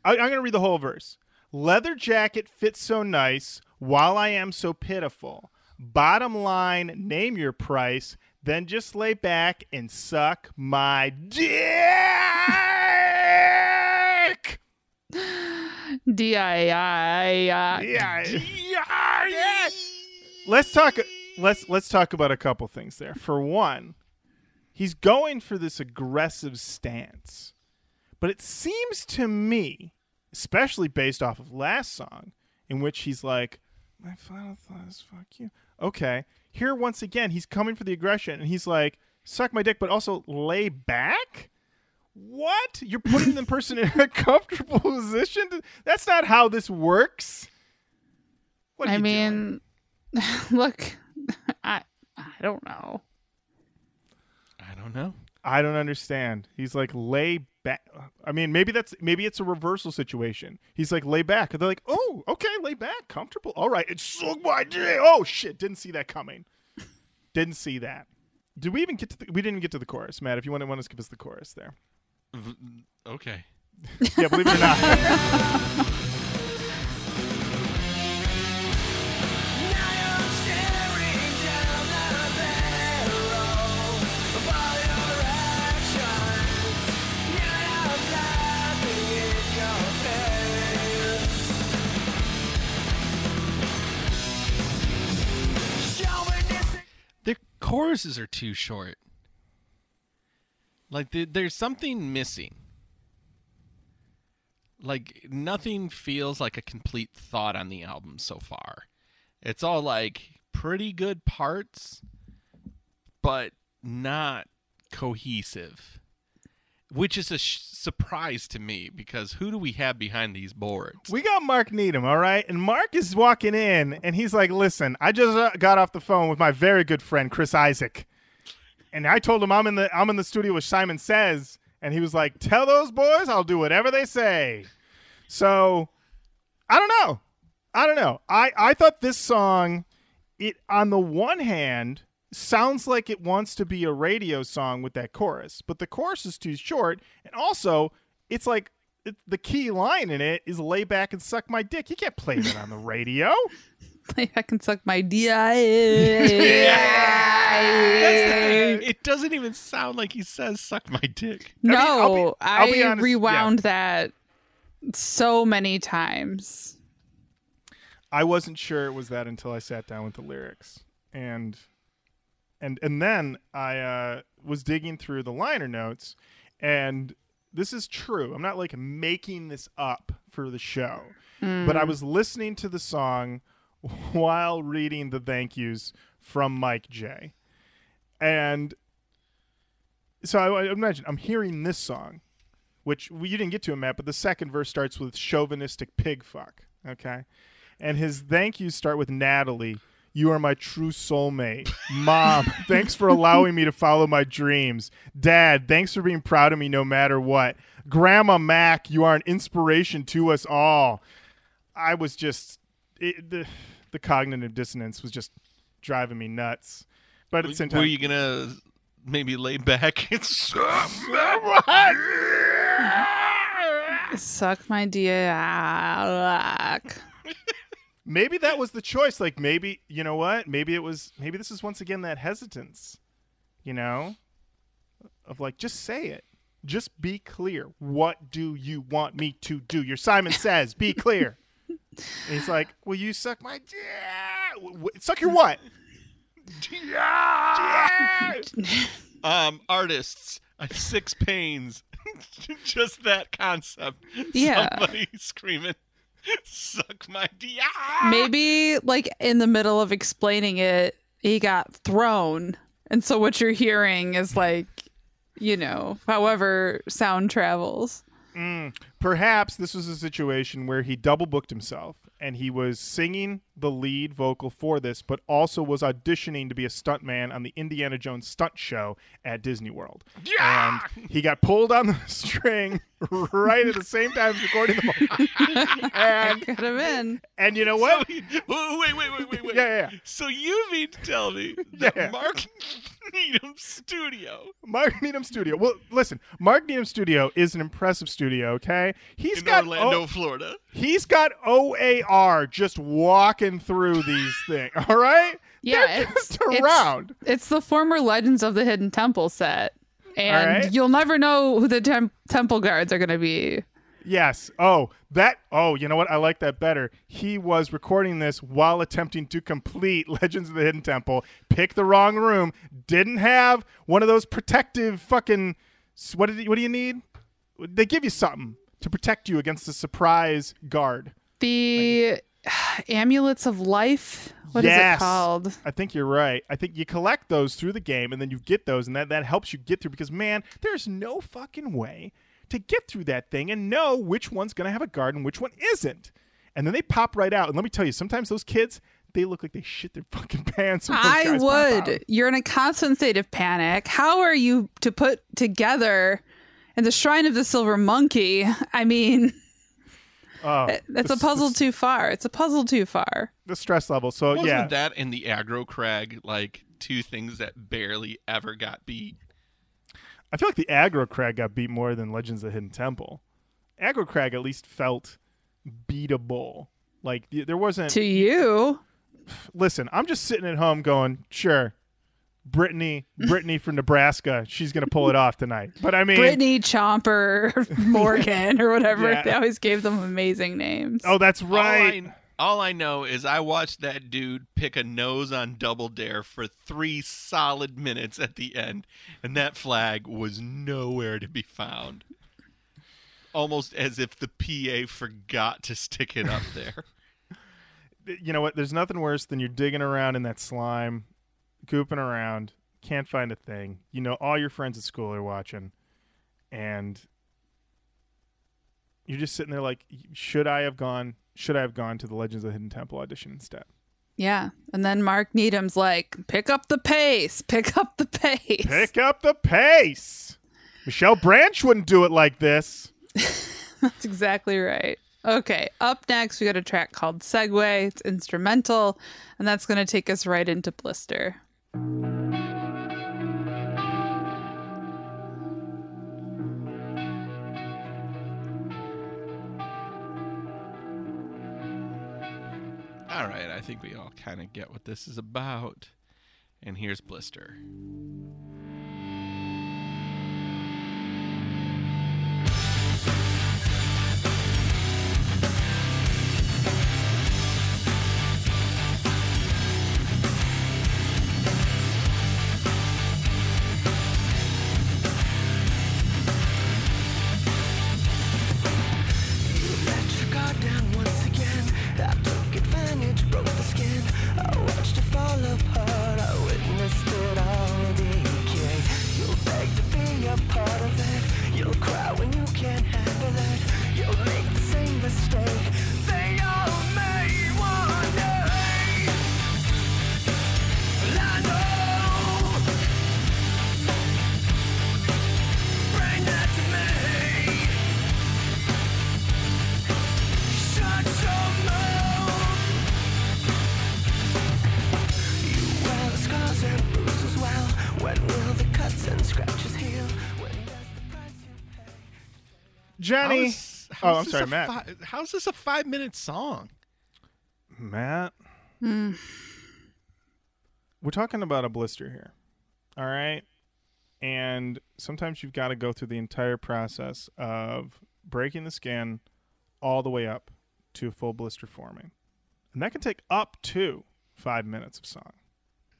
I'm going to read the whole verse. Leather jacket fits so nice, while I am so pitiful. Bottom line, name your price, then just lay back and suck my dick! D I I I Let's talk let's let's talk about a couple things there. For one, he's going for this aggressive stance. But it seems to me, especially based off of last song, in which he's like, my final thought is fuck you. Okay. Here, once again, he's coming for the aggression, and he's like, suck my dick, but also lay back? What? You're putting the person in a comfortable position? To- That's not how this works. What are I you mean, doing? Look, I I don't know. I don't know. I don't understand. He's like, lay back. Back. I mean, maybe that's maybe it's a reversal situation. He's like, lay back. And they're like, oh, okay, lay back, comfortable. All right, it's so my day. Oh shit, didn't see that coming. Didn't see that. Did we even get to? The, we didn't get to the chorus, Matt. If you want to want to give us the chorus there. Okay. Yeah, believe it or not. choruses are too short. Like, the, there's something missing. Like, nothing feels like a complete thought on the album so far. It's all, like, pretty good parts, but not cohesive. Which is a sh- surprise to me, because who do we have behind these boards? We got Mark Needham, all right? And Mark is walking in, and he's like, listen, I just got off the phone with my very good friend, Chris Isaak. And I told him I'm in the I'm in the studio with Simon Says, and he was like, tell those boys I'll do whatever they say. So, I don't know. I don't know. I, I thought this song, it on the one hand, sounds like it wants to be a radio song with that chorus, but the chorus is too short, and also, it's like it, the key line in it is lay back and suck my dick. You can't play that on the radio. Play back and suck my dick. Yeah. It doesn't even sound like he says suck my dick. No, I, mean, I'll be, I'll be honest, I rewound yeah. that so many times. I wasn't sure it was that until I sat down with the lyrics. And and and then I uh, was digging through the liner notes, and this is true. I'm not like making this up for the show, mm. but I was listening to the song while reading the thank yous from Mike J. And so I, I imagine I'm hearing this song, which we, you didn't get to, Matt, but the second verse starts with chauvinistic pig fuck, okay? And his thank yous start with Natalie, you are my true soulmate. Mom, thanks for allowing me to follow my dreams. Dad, thanks for being proud of me no matter what. Grandma Mac, you are an inspiration to us all. I was just... It, the, the cognitive dissonance was just driving me nuts. But at the same time, were you gonna maybe lay back and suck my dick? Suck my dick. Maybe that was the choice. Like, maybe you know what? Maybe it was. Maybe this is once again that hesitance, you know, of like just say it, just be clear. What do you want me to do? Your Simon Says, be clear. And he's like, will you suck my dick? Suck your what? Um, artists, six pains. Just that concept. Yeah. Somebody screaming, suck my dick. Maybe, like, in the middle of explaining it, he got thrown. And so what you're hearing is, like, you know, however sound travels. Mm. Perhaps this was a situation where he double booked himself and he was singing the lead vocal for this, but also was auditioning to be a stuntman on the Indiana Jones stunt show at Disney World. Yeah! And he got pulled on the string right at the same time as recording the moment. And could have been. And you know what? So he, wait, wait, wait, wait, wait. yeah, yeah, yeah. So you mean to tell me that yeah. Mark Needham Studio. Mark Needham Studio. Well, listen, Mark Needham Studio is an impressive studio, okay? He's in got Orlando, o- Florida. He's got O A R just walking through these things. All right? Yeah. They're it's, just around. It's, it's the former Legends of the Hidden Temple set. And right. You'll never know who the temp- temple guards are going to be. Yes. Oh, that. Oh, you know what? I like that better. He was recording this while attempting to complete Legends of the Hidden Temple. Picked the wrong room. Didn't have one of those protective fucking. What did? He, what do you need? They give you something to protect you against the surprise guard. The like, amulets of life. What yes. is it called? I think you're right. I think you collect those through the game, and then you get those, and that, that helps you get through. Because, man, there's no fucking way to get through that thing and know which one's going to have a guard and which one isn't. And then they pop right out. And let me tell you, sometimes those kids, they look like they shit their fucking pants. I would. You're in a constant state of panic. How are you to put together in the Shrine of the Silver Monkey? I mean, oh, it, it's the, a puzzle the, too far. It's a puzzle too far. The stress level. So, Wasn't yeah. that and the aggro crag, like two things that barely ever got beat? I feel like the aggro crag got beat more than Legends of the Hidden Temple. Aggro crag at least felt beatable. Like, there wasn't... To you? Listen, I'm just sitting at home going, sure, Brittany, Brittany from Nebraska, she's going to pull it off tonight. But I mean... Brittany, Chomper, Morgan, or whatever. Yeah. They always gave them amazing names. Oh, that's right. All I, All I know is I watched that dude pick a nose on Double Dare for three solid minutes at the end, and that flag was nowhere to be found. Almost as if the P A forgot to stick it up there. You know what? There's nothing worse than you're digging around in that slime, gooping around, can't find a thing. You know all your friends at school are watching, and you're just sitting there like, should I have gone... Should I have gone to the Legends of the Hidden Temple audition instead? Yeah. And then Mark Needham's like, pick up the pace. Pick up the pace. Pick up the pace. Michelle Branch wouldn't do it like this. That's exactly right. Okay. Up next, we got a track called Segway. It's instrumental. And that's going to take us right into Blister. All right, I think we all kind of get what this is about. And here's Blister. Jenny, how is, how oh, I'm sorry, Matt. Fi- how's this a five-minute song, Matt? Mm. We're talking about a blister here, all right? And sometimes you've got to go through the entire process of breaking the skin all the way up to a full blister forming, and that can take up to five minutes of song.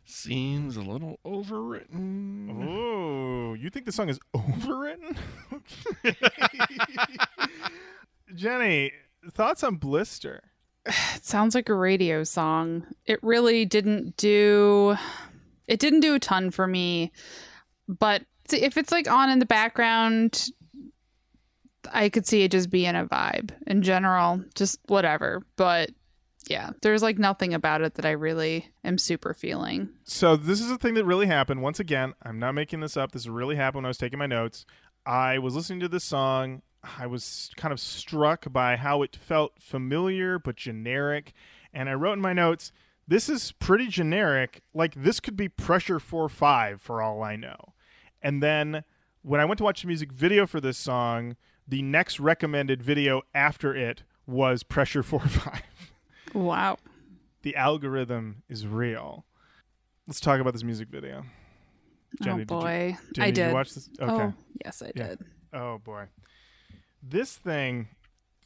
Seems a little overwritten. Oh, you think the song is overwritten? Jenny, thoughts on Blister? It sounds like a radio song. It really didn't do... It didn't do a ton for me. But if it's like on in the background, I could see it just being a vibe in general. Just whatever. But... yeah, there's like nothing about it that I really am super feeling. So this is a thing that really happened. Once again, I'm not making this up. This really happened when I was taking my notes. I was listening to this song. I was kind of struck by how it felt familiar but generic. And I wrote in my notes, this is pretty generic. Like, this could be Pressure four five for all I know. And then when I went to watch the music video for this song, the next recommended video after it was Pressure four five. Wow. The algorithm is real. Let's talk about this music video. Jenny, oh, boy. Did you, did, I did. Did you watch this? Okay. Oh, yes, I yeah. did. Oh, boy. This thing...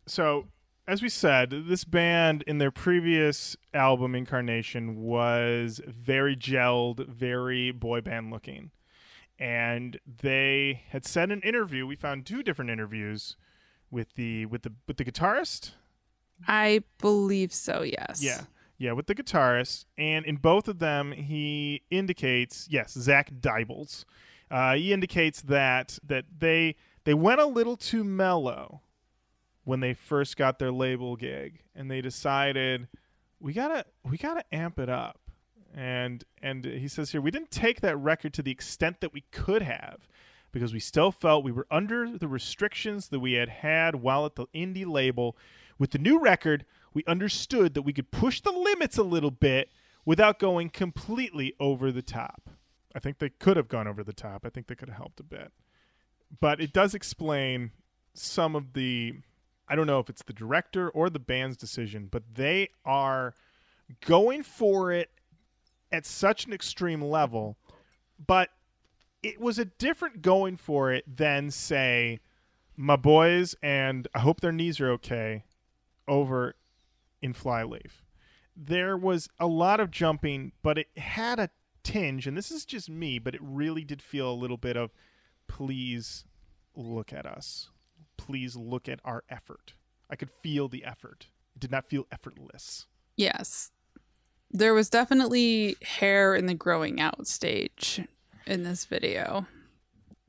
So, as we said, this band in their previous album incarnation was very gelled, very boy band looking. And they had said in an interview, we found two different interviews with the with the with the guitarist... I believe so, yes. Yeah, yeah, with the guitarist. And in both of them, he indicates, yes, Zach Diebels. Uh, he indicates that that they they went a little too mellow when they first got their label gig, and they decided we gotta we gotta amp it up. And and he says here, we didn't take that record to the extent that we could have, because we still felt we were under the restrictions that we had had while at the indie label. With the new record, we understood that we could push the limits a little bit without going completely over the top. I think they could have gone over the top. I think they could have helped a bit. But it does explain some of the, I don't know if it's the director or the band's decision, but they are going for it at such an extreme level. But it was a different going for it than, say, My Boys and I Hope Their Knees Are Okay. Over in Flyleaf. There was a lot of jumping, but it had a tinge, and this is just me, but it really did feel a little bit of, please look at us. Please look at our effort. I could feel the effort. It did not feel effortless. Yes. There was definitely hair in the growing out stage in this video.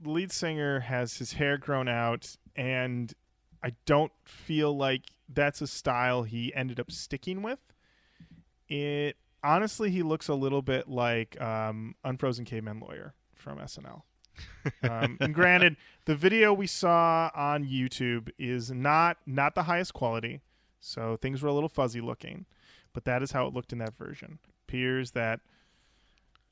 The lead singer has his hair grown out, and I don't feel like that's a style he ended up sticking with. It honestly, he looks a little bit like um, Unfrozen Caveman Lawyer from S N L. Um, and granted, the video we saw on YouTube is not not the highest quality, so things were a little fuzzy looking, but that is how it looked in that version. It appears that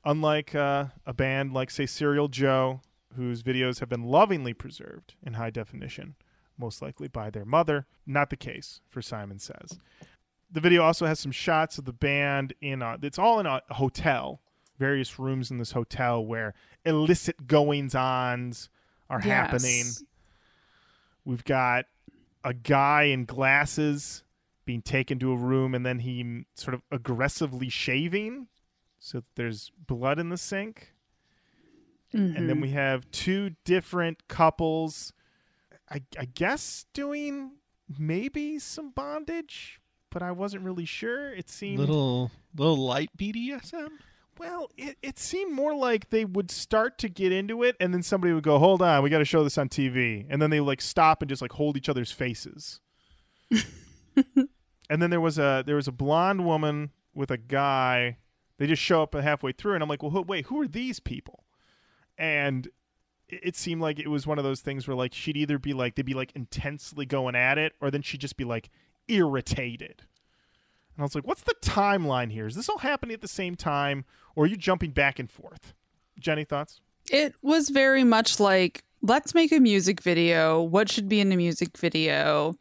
unlike uh, a band like, say, Serial Joe, whose videos have been lovingly preserved in high definition, most likely by their mother, not the case for Simon Says. The video also has some shots of the band in a, it's all in a hotel, various rooms in this hotel where illicit goings-ons are yes. happening. We've got a guy in glasses being taken to a room, and then he sort of aggressively shaving so that there's blood in the sink. Mm-hmm. And then we have two different couples, I, I guess, doing maybe some bondage, but I wasn't really sure. It seemed little little light B D S M. Well, it, it seemed more like they would start to get into it, and then somebody would go, "Hold on, we got to show this on T V," and then they would, like, stop and just, like, hold each other's faces. And then there was a there was a blonde woman with a guy. They just show up halfway through, and I'm like, "Well, who, wait, who are these people?" And it, it seemed like it was one of those things where, like, she'd either be like they'd be like intensely going at it, or then she'd just be like irritated. And I was like, what's the timeline here? Is this all happening at the same time, or are you jumping back and forth? Jenny, thoughts? It was very much like, let's make a music video. What should be in a music video?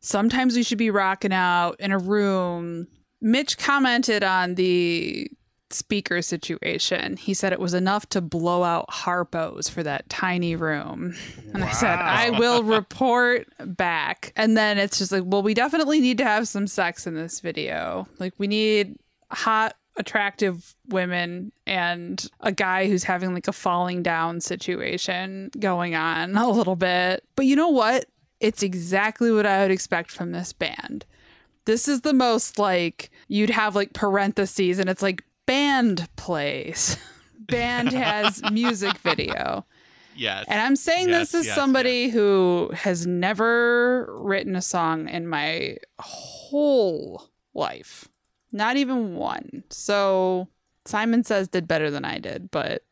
Sometimes we should be rocking out in a room. Mitch commented on the speaker situation. He said it was enough to blow out Harpo's for that tiny room. And wow. I said, I will report back. And then it's just like, well, we definitely need to have some sex in this video. Like, we need hot, attractive women and a guy who's having, like, a falling down situation going on a little bit. But you know what? It's exactly what I would expect from this band. This is the most, like, you'd have, like, parentheses, and it's like, band plays. Band has music video. Yes. And I'm saying yes, this is yes, somebody yes. who has never written a song in my whole life. Not even one. So Simon Says did better than I did, but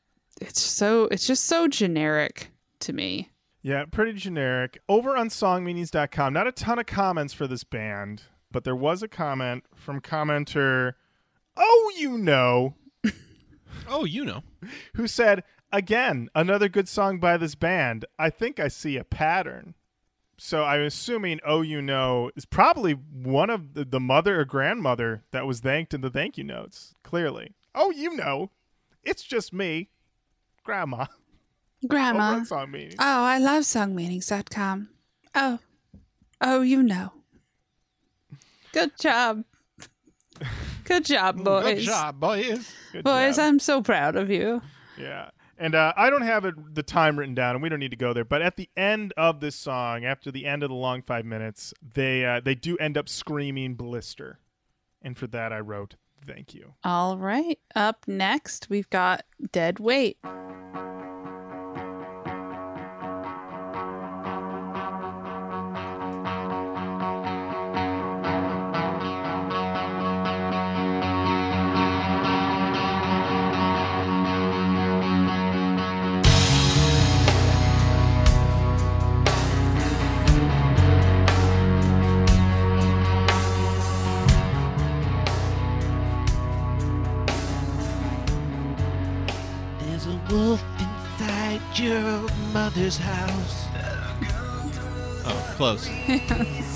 it's so it's just so generic to me. Yeah, pretty generic. Over on song meanings dot com, not a ton of comments for this band, but there was a comment from commenter Oh, you know. oh, you know. Who said, again, another good song by this band. I think I see a pattern. So I'm assuming Oh, You Know is probably one of the, the mother or grandmother that was thanked in the thank you notes, clearly. Oh, you know. It's just me. Grandma. Grandma. Oh, song meanings. Oh, I love song meanings dot com. Oh. Oh, you know. Good job. Good job, boys. Good job, boys. Good boys, job. I'm so proud of you. Yeah. And uh, I don't have it, the time written down, and we don't need to go there. But at the end of this song, after the end of the long five minutes, they uh, they do end up screaming blister. And for that, I wrote, thank you. All right. Up next, we've got Dead Weight. Your mother's house. Oh, close. Yes.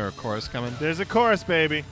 there a chorus coming? There's a chorus, baby.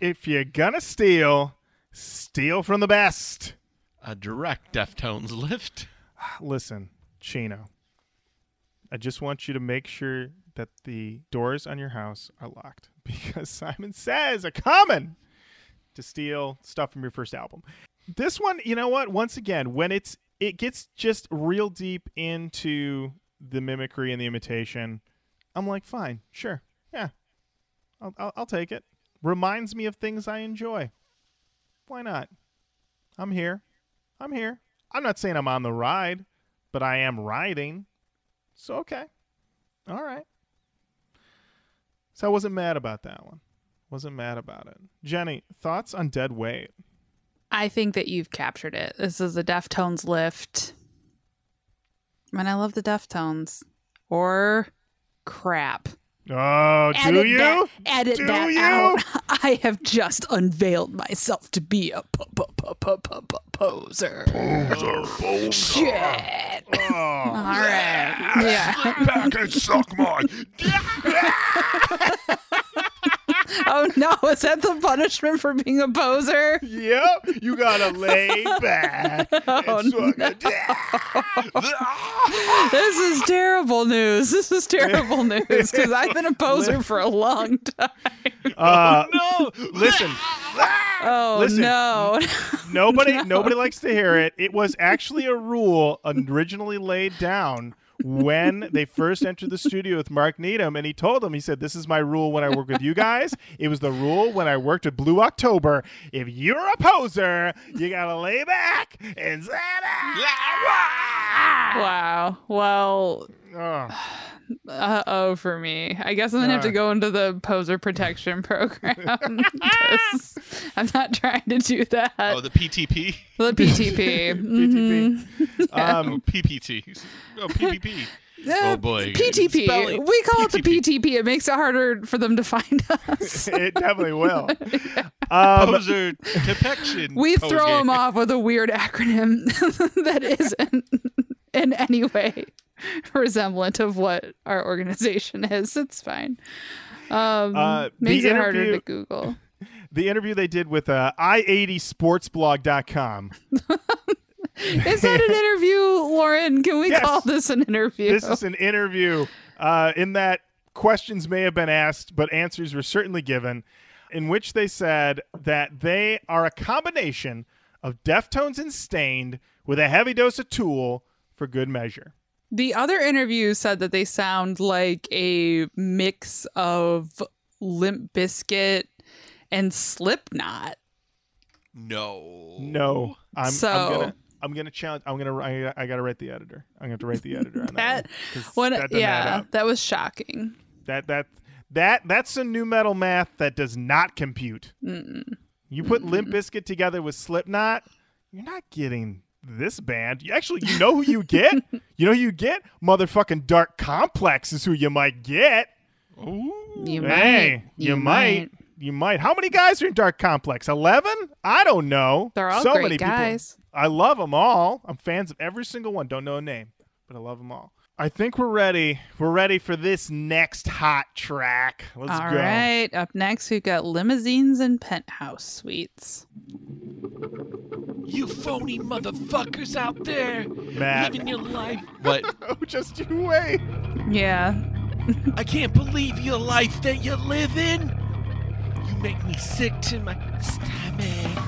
If you're gonna steal, steal from the best. A direct Deftones lift. Listen, Chino, I just want you to make sure that the doors on your house are locked, because Simon Says are coming to steal stuff from your first album. This one, you know what? Once again, when it's it gets just real deep into the mimicry and the imitation, I'm like, fine, sure, yeah, I'll I'll, I'll take it. Reminds me of things I enjoy. Why not? I'm here. I'm here. I'm not saying I'm on the ride, but I am riding. So, okay. All right. So I wasn't mad about that one. Wasn't mad about it. Jenny, thoughts on Dead Weight? I think that you've captured it. This is a Deftones lift. And I love the Deftones. Or crap. Oh, edit do you? That, edit do that you? Out. I have just unveiled myself to be a po- po- po- po- po- po- poser. Poser, poser. Shit. Oh, all yeah. right. Yeah. Sit back and suck my Oh, no. Is that the punishment for being a poser? Yep. You got to lay back. Oh, no. a... This is terrible news. This is terrible news because I've been a poser for a long time. Uh, oh, no. Listen. Oh, listen, no. Nobody, no. Nobody likes to hear it. It was actually a rule originally laid down when they first entered the studio with Mark Needham, and he told them, he said, this is my rule when I work with you guys. It was the rule when I worked with Blue October. If you're a poser, you gotta lay back and say that. Wow. Well, oh. Uh-oh for me. I guess I'm gonna uh. have to go into the poser protection program. I'm not trying to do that. Oh, the P T P? The P T P. Mm-hmm. P T P. Yeah. Um, oh, P P T. Oh, P P P. Uh, oh, boy. P T P. Spelling. We call P T P. It the P T P. It makes it harder for them to find us. It definitely will. Yeah. Um, poser detection. We poser. Throw them off with a weird acronym that isn't in any way resemblant of what our organization is. It's fine. Um, uh, makes it harder to Google. The interview they did with uh, i eighty sports blog dot com. Is that an interview, Lauren? Can we yes. call this an interview? This is an interview uh, in that questions may have been asked, but answers were certainly given, in which they said that they are a combination of Deftones and Stained with a heavy dose of Tool for good measure. The other interview said that they sound like a mix of Limp Bizkit and Slipknot. No, no. I'm, so I'm gonna, I'm gonna challenge. I'm gonna. I, I gotta write the editor. I'm gonna have to write the editor on that. That, one, when, that yeah, that was shocking. That that that that's some new metal math that does not compute. Mm-mm. You put Mm-mm. Limp Bizkit together with Slipknot, you're not getting this band. You actually, you know who you get. You know who you get. Motherfucking Dark Complex is who you might get. Ooh, you hey, might. You, you might. might. You might. How many guys are in Dark Complex? eleven? I don't know. They're all so great many guys. People. I love them all. I'm fans of every single one. Don't know a name, but I love them all. I think we're ready. We're ready for this next hot track. Let's all go. All right. Up next, we've got Limousines and Penthouse Suites. You phony motherfuckers out there. Matt. Living your life. What? Oh, just you wait. Yeah. I can't believe your life that you're living. You make me sick to my stomach.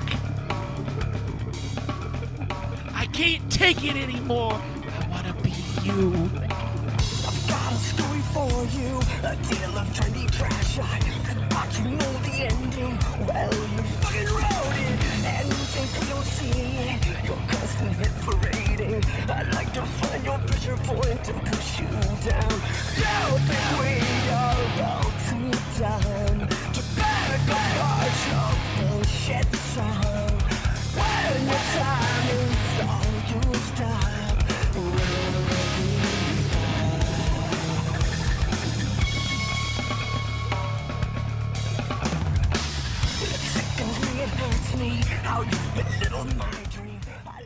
I can't take it anymore. I want to be you. I've got a story for you. A tale of trendy trash. I could watch you know the ending. Well, you fucking wrote it. And you think you don't see it. You're constantly parading.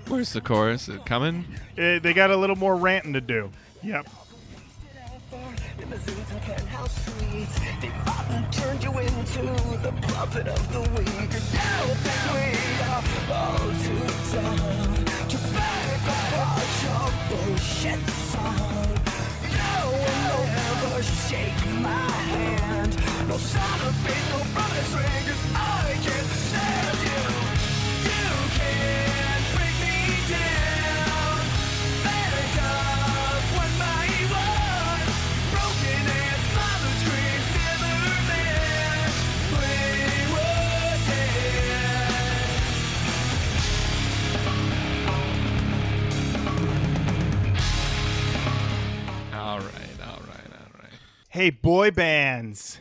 Where's the chorus? It coming? It, they got a little more ranting to do. Yep. Hey, boy bands,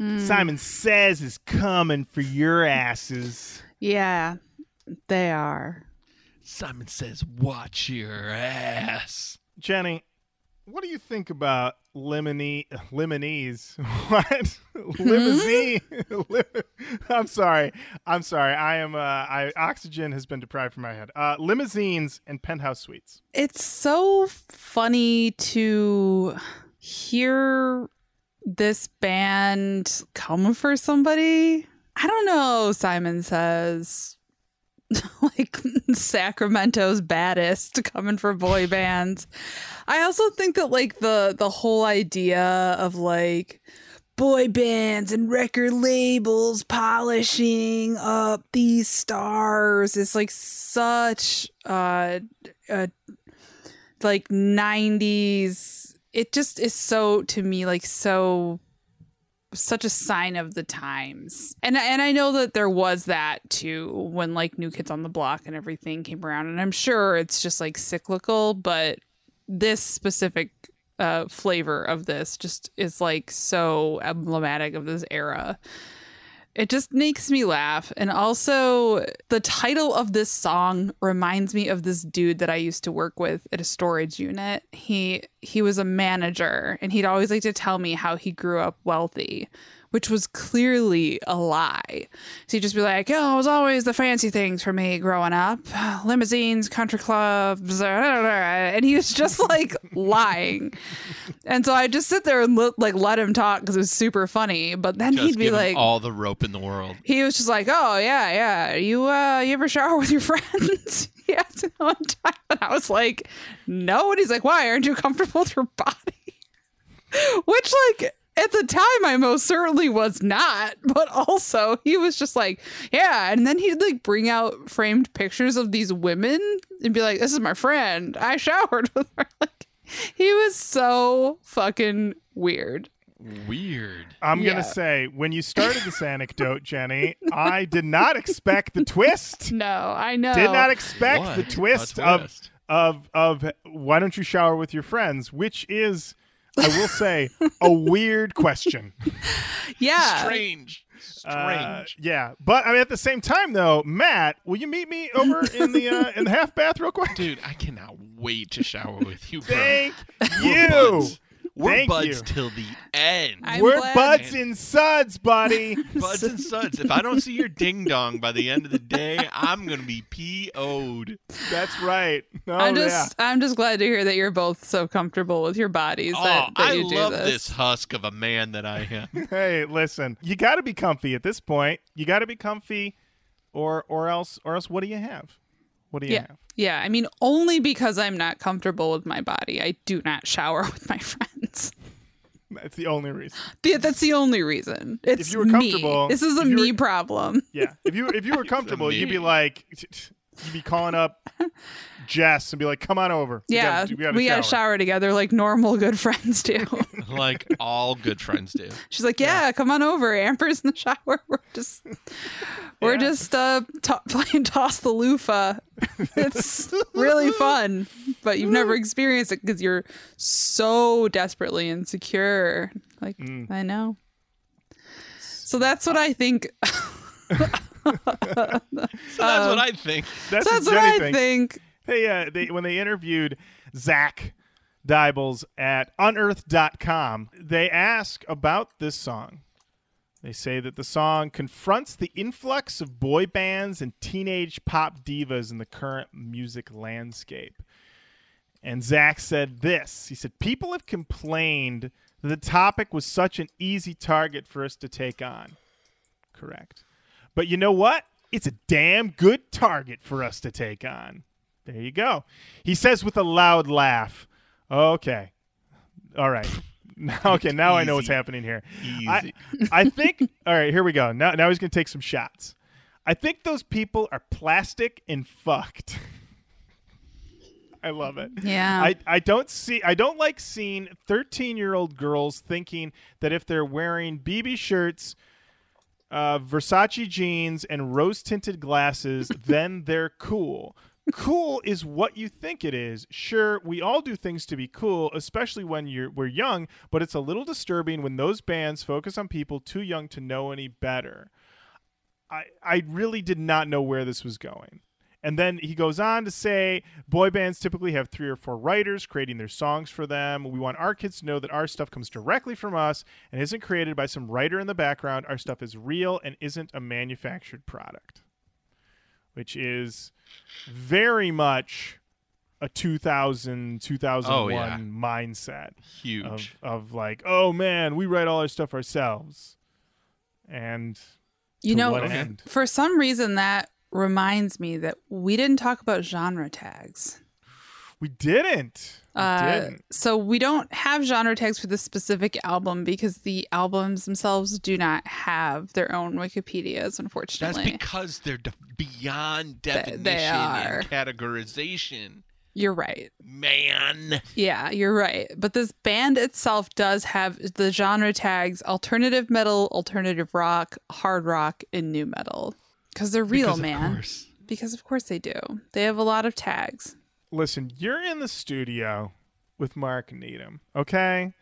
mm. Simon Says is coming for your asses. Yeah, they are. Simon Says, watch your ass. Jenny, what do you think about limony, limonese? What? Limousine? I'm sorry. I'm sorry. I am. Uh, I oxygen has been deprived from my head. Uh, limousines and penthouse suites. It's so funny to hear this band come for somebody. I don't know, Simon Says, like Sacramento's baddest coming for boy bands. I also think that like the the whole idea of like boy bands and record labels polishing up these stars is like such uh a like nineties. It just is so, to me, like so, such a sign of the times. And and I know that there was that too when like New Kids on the Block and everything came around. And I'm sure it's just like cyclical, but this specific uh, flavor of this just is like so emblematic of this era. It just makes me laugh. And also the title of this song reminds me of this dude that I used to work with at a storage unit. He he was a manager and he'd always like to tell me how he grew up wealthy, which was clearly a lie. So he'd just be like, oh, it was always the fancy things for me growing up. Limousines, country clubs, blah, blah, blah. And he was just like lying. And so I just sit there and look, like let him talk because it was super funny. But then just he'd be give like him all the rope in the world. He was just like, oh yeah, yeah. You uh, you ever shower with your friends? He asked me one time, and I was like, no. And he's like, why? Aren't you comfortable with your body? Which like at the time I most certainly was not, but also he was just like, yeah. And then he'd like bring out framed pictures of these women and be like, this is my friend, I showered with her. Like, he was so fucking weird. Weird. I'm yeah. going to say, when you started this anecdote, Jenny, I did not expect the twist. No, I know. Did not expect what? the twist, twist. Of, of, of why don't you shower with your friends, which is, I will say, a weird question. Yeah. Strange. Strange. Uh, yeah. But I mean, at the same time, though, Matt, will you meet me over in the uh, in the half bath real quick? Dude, I cannot wait to shower with you, bro. Thank We're you. Buds. We're Thank buds you. till the end. I'm We're glad. buds and suds, buddy. Buds and suds. If I don't see your ding-dong by the end of the day, I'm going to be P O'd. That's right. Oh, I'm just yeah. I'm just glad to hear that you're both so comfortable with your bodies. Oh, that, that you I do love this. this husk of a man that I am. Hey, listen, you got to be comfy at this point. You got to be comfy or or else, or else what do you have? What do you yeah. have? Yeah, I mean, only because I'm not comfortable with my body, I do not shower with my friends. That's the only reason. The, that's the only reason. It's if you were comfortable, me. This is a me were, problem. Yeah, if you if you were comfortable, you'd be like, you'd be calling up Jess and be like, come on over. Yeah, we got to shower. shower together like normal good friends do. Like all good friends do. She's like, yeah, yeah, come on over. Amber's in the shower. We're just we're yeah. just uh, to- playing toss the loofah. It's really fun, but you've never experienced it because you're so desperately insecure. Like, mm. I know. So that's what I think. so that's um, what I think. That's, so that's what I thinks. think. Hey, uh, they, when they interviewed Zach Diebels at unearth dot com, they ask about this song. They say that the song confronts the influx of boy bands and teenage pop divas in the current music landscape. And Zach said this. He said, people have complained that the topic was such an easy target for us to take on. Correct. But you know what? It's a damn good target for us to take on. There you go. He says with a loud laugh. Okay. All right. Okay, now Easy. I know what's happening here. Easy. I, I think, all right, here we go. Now, now he's going to take some shots. I think those people are plastic and fucked. I love it. Yeah. I, I don't see I don't like seeing thirteen-year-old girls thinking that if they're wearing B B shirts, Uh, Versace jeans and rose-tinted glasses, then they're cool. Cool is what you think it is. Sure, we all do things to be cool, especially when you're we're young, but it's a little disturbing when those bands focus on people too young to know any better. I I really did not know where this was going. And then he goes on to say, boy bands typically have three or four writers creating their songs for them. We want our kids to know that our stuff comes directly from us and isn't created by some writer in the background. Our stuff is real and isn't a manufactured product, which is very much a two thousand, two thousand one oh, yeah. mindset. Huge. Of, of like, oh, man, we write all our stuff ourselves. And you know, end? for some reason that reminds me that we didn't talk about genre tags. We didn't. We uh, didn't. So we don't have genre tags for this specific album because the albums themselves do not have their own Wikipedias, unfortunately. That's because they're de- beyond definition they, they are. and categorization. You're right. Man. Yeah, you're right. But this band itself does have the genre tags alternative metal, alternative rock, hard rock, and new metal. Because they're real, because man. Of course. Because of course they do. They have a lot of tags. Listen, you're in the studio with Mark Needham, okay?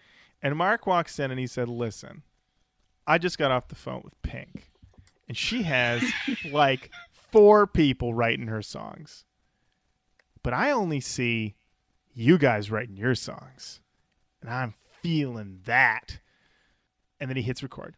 And Mark walks in and he said, listen, I just got off the phone with Pink. And she has like four people writing her songs. But I only see you guys writing your songs. And I'm feeling that. And then he hits record.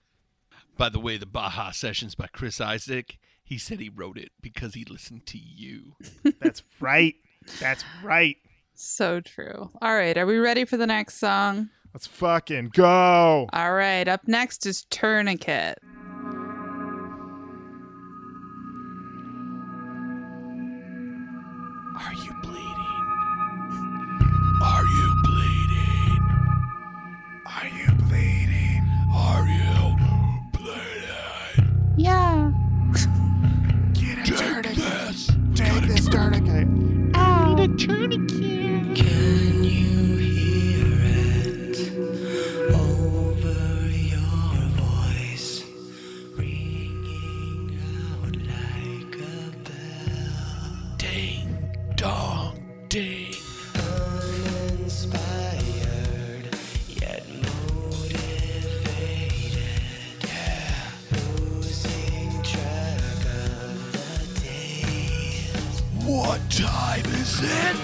By the way, the Baja Sessions by Chris Isaak. He said he wrote it because he listened to you. That's right. That's right. So true. All right. Are we ready for the next song? Let's fucking go. All right. Up next is Tourniquet. Are you bleeding? Are you bleeding? Are you bleeding? Are you bleeding? Yeah. Take this. Take this tourniquet. Ow. Need a tourniquet. Can you hear it over your voice ringing out like a bell? Ding, dong, ding. Uninspired, yet motivated. Yeah. Losing track of the day. What time is it?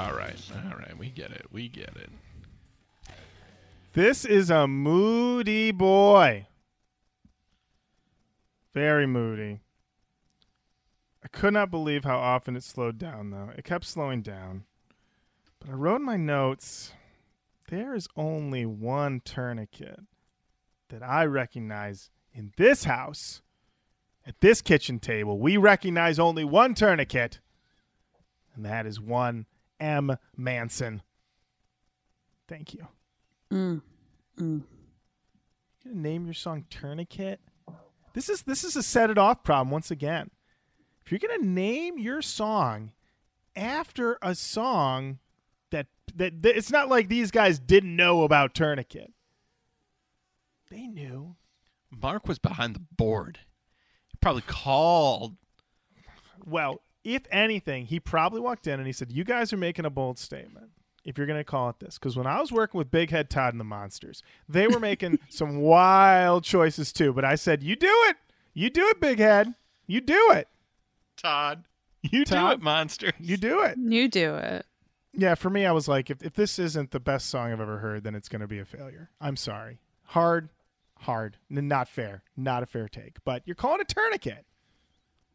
All right. All right. We get it. We get it. This is a moody boy. Very moody. I could not believe how often it slowed down, though. It kept slowing down. But I wrote in my notes, there is only one tourniquet that I recognize in this house, at this kitchen table. We recognize only one tourniquet, and that is one M. Manson. Thank you. Mm. Mm. You're gonna name your song Tourniquet? This is this is a set it off problem once again. If you're gonna name your song after a song that, that that it's not like these guys didn't know about Tourniquet. They knew. Mark was behind the board. He probably called. Well, if anything, he probably walked in and he said, "You guys are making a bold statement if you're going to call it this." Because when I was working with Big Head Todd and the Monsters, they were making some wild choices too. But I said, you do it. You do it, Big Head. You do it. Todd. You Todd, do it, Monsters. You do it. You do it. Yeah, for me, I was like, if, if this isn't the best song I've ever heard, then it's going to be a failure. I'm sorry. Hard, hard. N- not fair. Not a fair take. But you're calling it Tourniquet.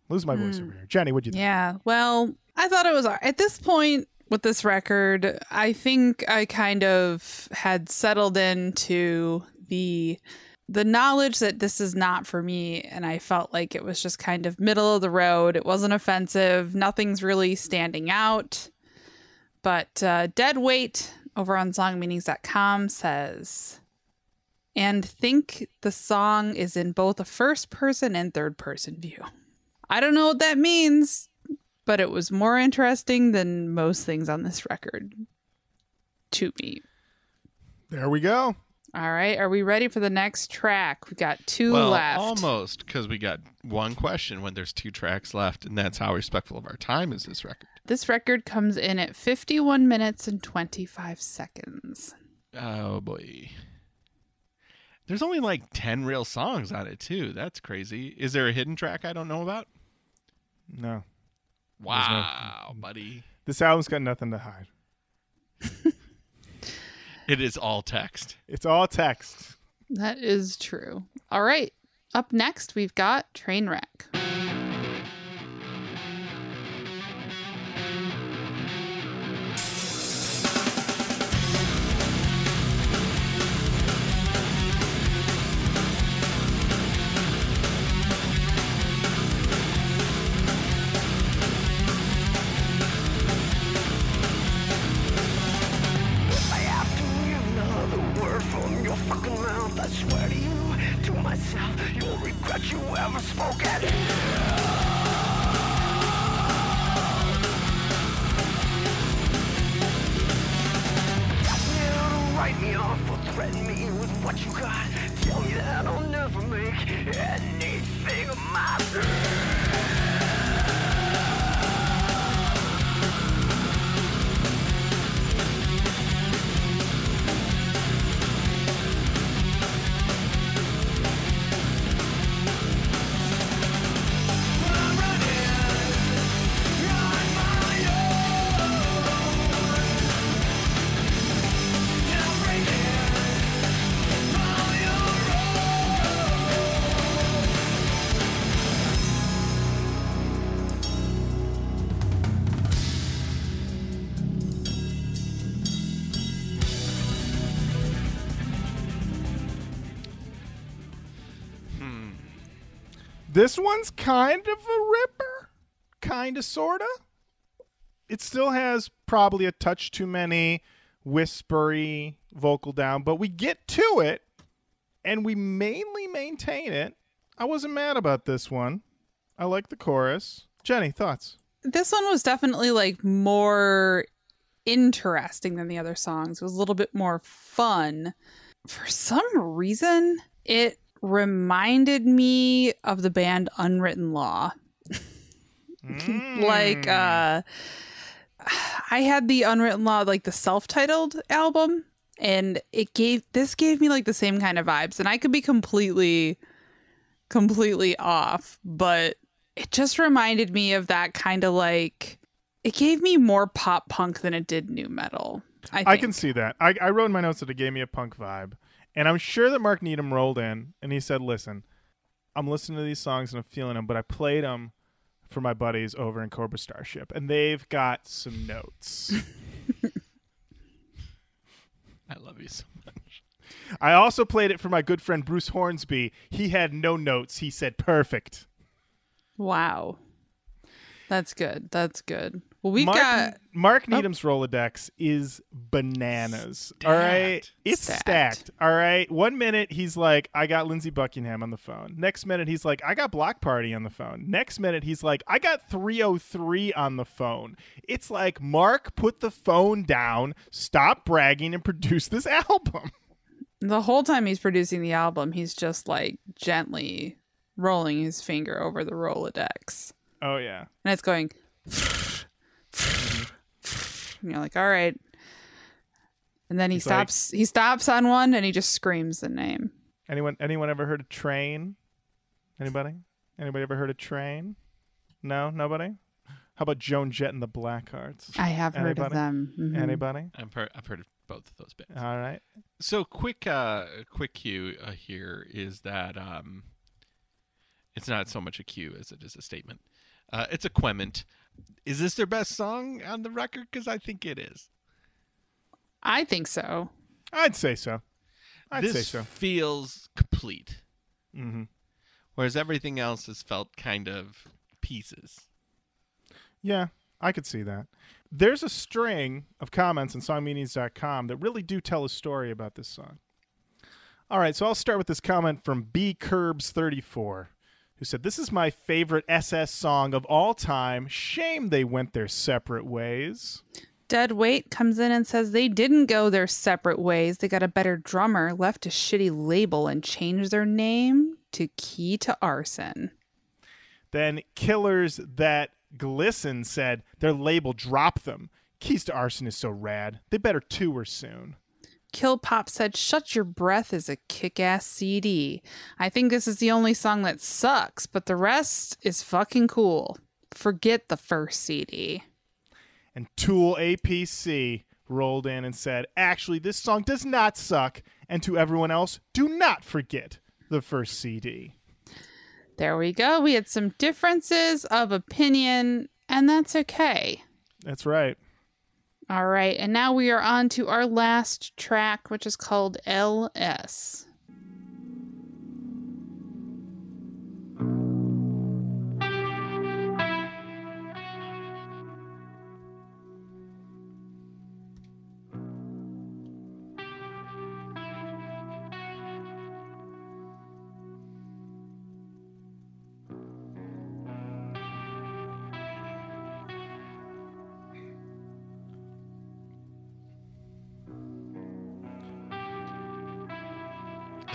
Lose my mm. voice over here. Jenny, what'd you think? Yeah, well, I thought it was... At this point... with this record, I think I kind of had settled into the the knowledge that this is not for me, and I felt like it was just kind of middle of the road. It wasn't offensive. Nothing's really standing out. But uh, Deadweight over on song meanings dot com says, and think the song is in both a first-person and third-person view. I don't know what that means, but it was more interesting than most things on this record to me. There we go. All right. Are we ready for the next track? We've got two well, left. Almost, because we got one question when there's two tracks left, and that's how respectful of our time is this record. This record comes in at fifty-one minutes and twenty-five seconds. Oh, boy. There's only like ten real songs on it, too. That's crazy. Is there a hidden track I don't know about? No. Wow, no, buddy. This album's got nothing to hide. It is all text. It's all text. That is true. All right. Up next, we've got Trainwreck. This one's kind of a ripper, kind of, sort of. It still has probably a touch too many whispery vocal down, but we get to it, and we mainly maintain it. I wasn't mad about this one. I like the chorus. Jenny, thoughts? This one was definitely like more interesting than the other songs. It was a little bit more fun. For some reason, it reminded me of the band Unwritten Law. mm. Like uh I had the Unwritten Law, like the self-titled album, and it gave this gave me like the same kind of vibes, and I could be completely completely off, but it just reminded me of that kind of like it gave me more pop punk than it did new metal. I, I can see that. I, I wrote in my notes that it gave me a punk vibe. And I'm sure that Mark Needham rolled in and he said, listen, I'm listening to these songs and I'm feeling them, but I played them for my buddies over in Cobra Starship, and they've got some notes. I love you so much. I also played it for my good friend Bruce Hornsby. He had no notes. He said perfect. Wow. That's good. That's good. Well, we've Mark, got... Mark Needham's oh. Rolodex is bananas. Stacked. All right? It's stacked. stacked. All right? One minute, he's like, I got Lindsey Buckingham on the phone. Next minute, he's like, I got Block Party on the phone. Next minute, he's like, I got three oh three on the phone. It's like, Mark, put the phone down, stop bragging, and produce this album. The whole time he's producing the album, he's just, like, gently rolling his finger over the Rolodex. Oh, yeah. And it's going... And you're like, all right. And then he He's stops like, he stops on one and he just screams the name. Anyone anyone ever heard of Train? Anybody? Anybody ever heard of Train? No? Nobody? How about Joan Jett and the Blackhearts? I have Anybody? heard of them. Mm-hmm. Anybody? I've heard, I've heard of both of those bands. All right. So quick uh, quick cue uh, here is that um, it's not so much a cue as it is a statement. Uh, it's a quement. Is this their best song on the record? Because I think it is. I think so. I'd say so. I'd this say so. Feels complete. Mm-hmm. Whereas everything else has felt kind of pieces. Yeah, I could see that. There's a string of comments on song meanings dot com that really do tell a story about this song. All right, so I'll start with this comment from B Curbs thirty-four. Who said, this is my favorite S S song of all time. Shame they went their separate ways. Dead Weight comes in and says they didn't go their separate ways. They got a better drummer, left a shitty label, and changed their name to Key to Arson. Then Killers That Glisten said their label dropped them. Keys to Arson is so rad. They better tour soon. Kill Pop said, Shut Your Breath is a kick-ass C D. I think this is the only song that sucks, but the rest is fucking cool. Forget the first C D. And Tool A P C rolled in and said, actually, this song does not suck, and to everyone else, do not forget the first C D. There we go. We had some differences of opinion, and that's okay. That's right. All right, and now we are on to our last track, which is called L S.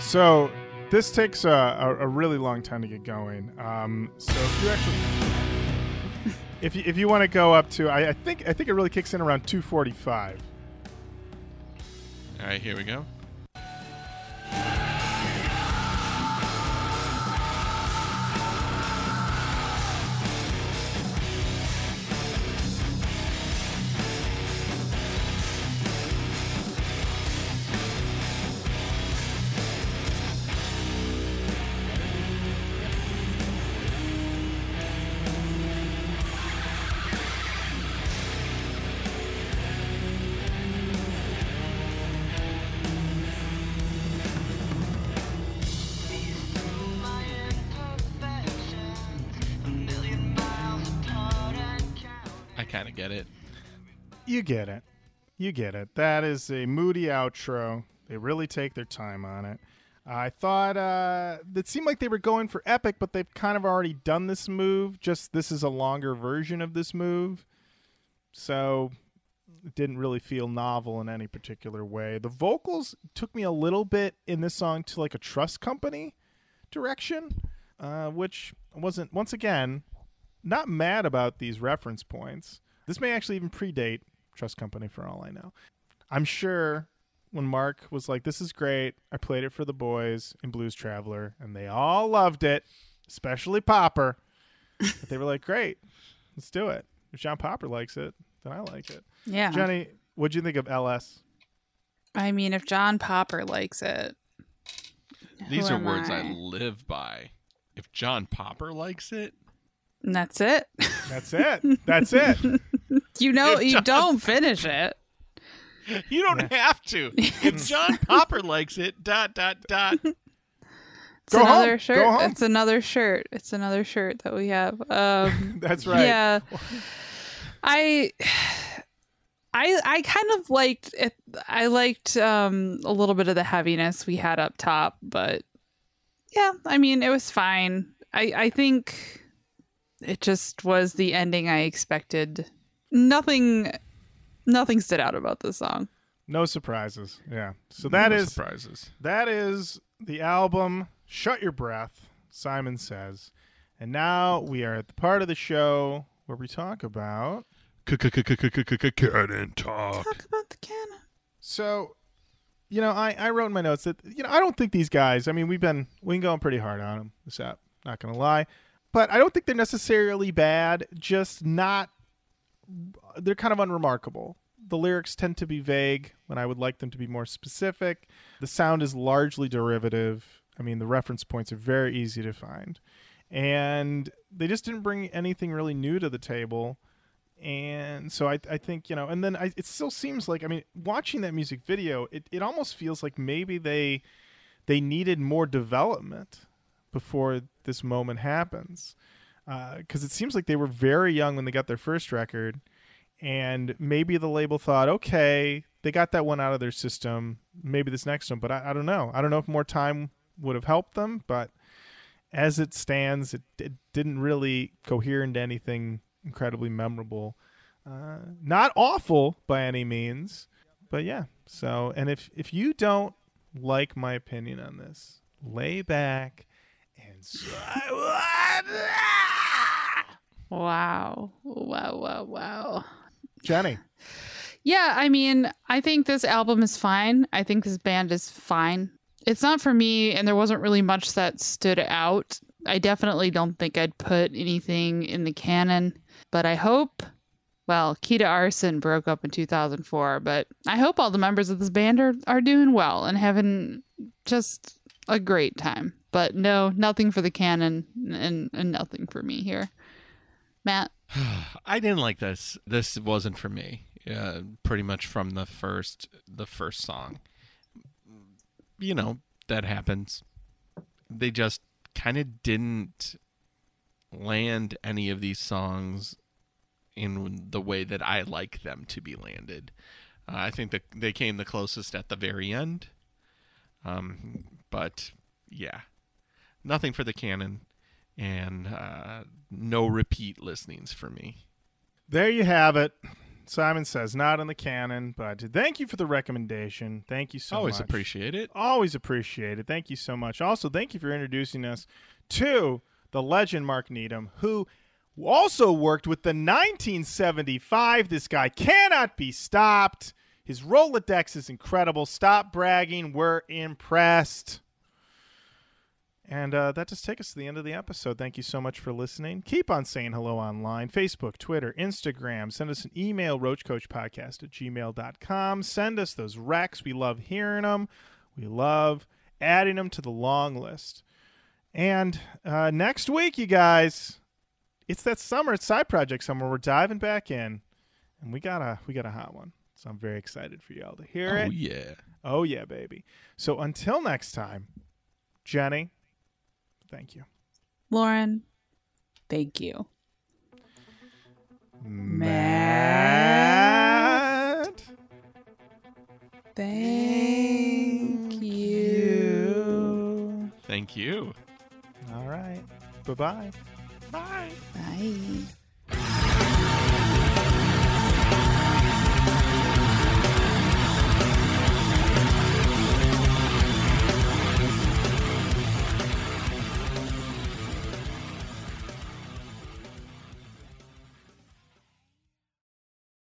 So this takes a, a, a really long time to get going. Um, so if you actually, if you if you want to go up to, I, I think I think it really kicks in around two forty-five. All right, here we go. You get it. You get it. That is a moody outro. They really take their time on it. Uh, I thought uh, it seemed like they were going for epic, but they've kind of already done this move. Just this is a longer version of this move. So it didn't really feel novel in any particular way. The vocals took me a little bit in this song to like a Trust Company direction, uh, which wasn't, once again, not mad about these reference points. This may actually even predate Trust Company for all I know. I'm sure when Mark was like, this is great, I played it for the boys in Blues Traveler, and they all loved it, especially Popper. But they were like, great, let's do it. If John Popper likes it, then I like it. Yeah. Jenny, what'd you think of L S? I mean, if John Popper likes it. These are words I? I live by. If John Popper likes it. And that's it. That's it. That's it. You know, if you John... don't finish it. You don't have to. If John Popper likes it, dot, dot, dot. It's Go another home. shirt. Go home. It's another shirt. It's another shirt that we have. Um, that's right. Yeah. I... I I kind of liked it. I liked um, a little bit of the heaviness we had up top, but yeah, I mean, it was fine. I, I think it just was the ending I expected. Nothing, nothing stood out about this song. No surprises. Yeah. So that no is surprises. That is the album Shut Your Breath, Simon Says. And now we are at the part of the show where we talk about Cannon talk. Talk about the cannon. So, you know, I, I wrote in my notes that, you know, I don't think these guys, I mean, we've been, we've been going pretty hard on them this app, not going to lie. But I don't think they're necessarily bad, just not, they're kind of unremarkable. The lyrics tend to be vague when I would like them to be more specific. The sound is largely derivative. I mean, the reference points are very easy to find. And they just didn't bring anything really new to the table. And so I, I think, you know, and then I, it still seems like, I mean, watching that music video, it, it almost feels like maybe they they needed more development before this moment happens. Because uh, it seems like they were very young when they got their first record. And maybe the label thought, okay, they got that one out of their system. Maybe this next one. But I, I don't know. I don't know if more time would have helped them. But as it stands, it, it didn't really cohere into anything incredibly memorable, uh not awful by any means, but yeah. So, and if if you don't like my opinion on this, lay back and wow wow wow wow Jenny. Yeah, I mean, I think this album is fine. I think this band is fine. It's not for me, and there wasn't really much that stood out. I definitely don't think I'd put anything in the canon, but I hope, well, Key to Arson broke up in two thousand four, but I hope all the members of this band are, are doing well and having just a great time. But no, nothing for the canon, and, and nothing for me here. Matt? I didn't like this. This wasn't for me, uh, pretty much from the first, the first song. You know, that happens. They just kind of didn't land any of these songs in the way that I like them to be landed. Uh, I think that they came the closest at the very end. Um, but yeah, nothing for the canon, and uh, no repeat listenings for me. There you have it. Simon Says, not in the canon, but thank you for the recommendation. Thank you so Always much. Always appreciate it. Always appreciate it. Thank you so much. Also, thank you for introducing us to the legend Mark Needham, who also worked with the nineteen seventy-five. This guy cannot be stopped. His Rolodex is incredible. Stop bragging. We're impressed. And uh, that just takes us to the end of the episode. Thank you so much for listening. Keep on saying hello online. Facebook, Twitter, Instagram. Send us an email, roach coach podcast at gmail dot com. Send us those recs. We love hearing them. We love adding them to the long list. And uh, next week, you guys, it's that summer. It's Side Project Summer. We're diving back in. And we got a, we got a hot one. So I'm very excited for y'all to hear it. Oh, yeah. Oh, yeah, baby. So until next time, Jenny. Thank you. Lauren, thank you. Matt, thank you. Thank you. All right. Bye-bye. Bye. Bye.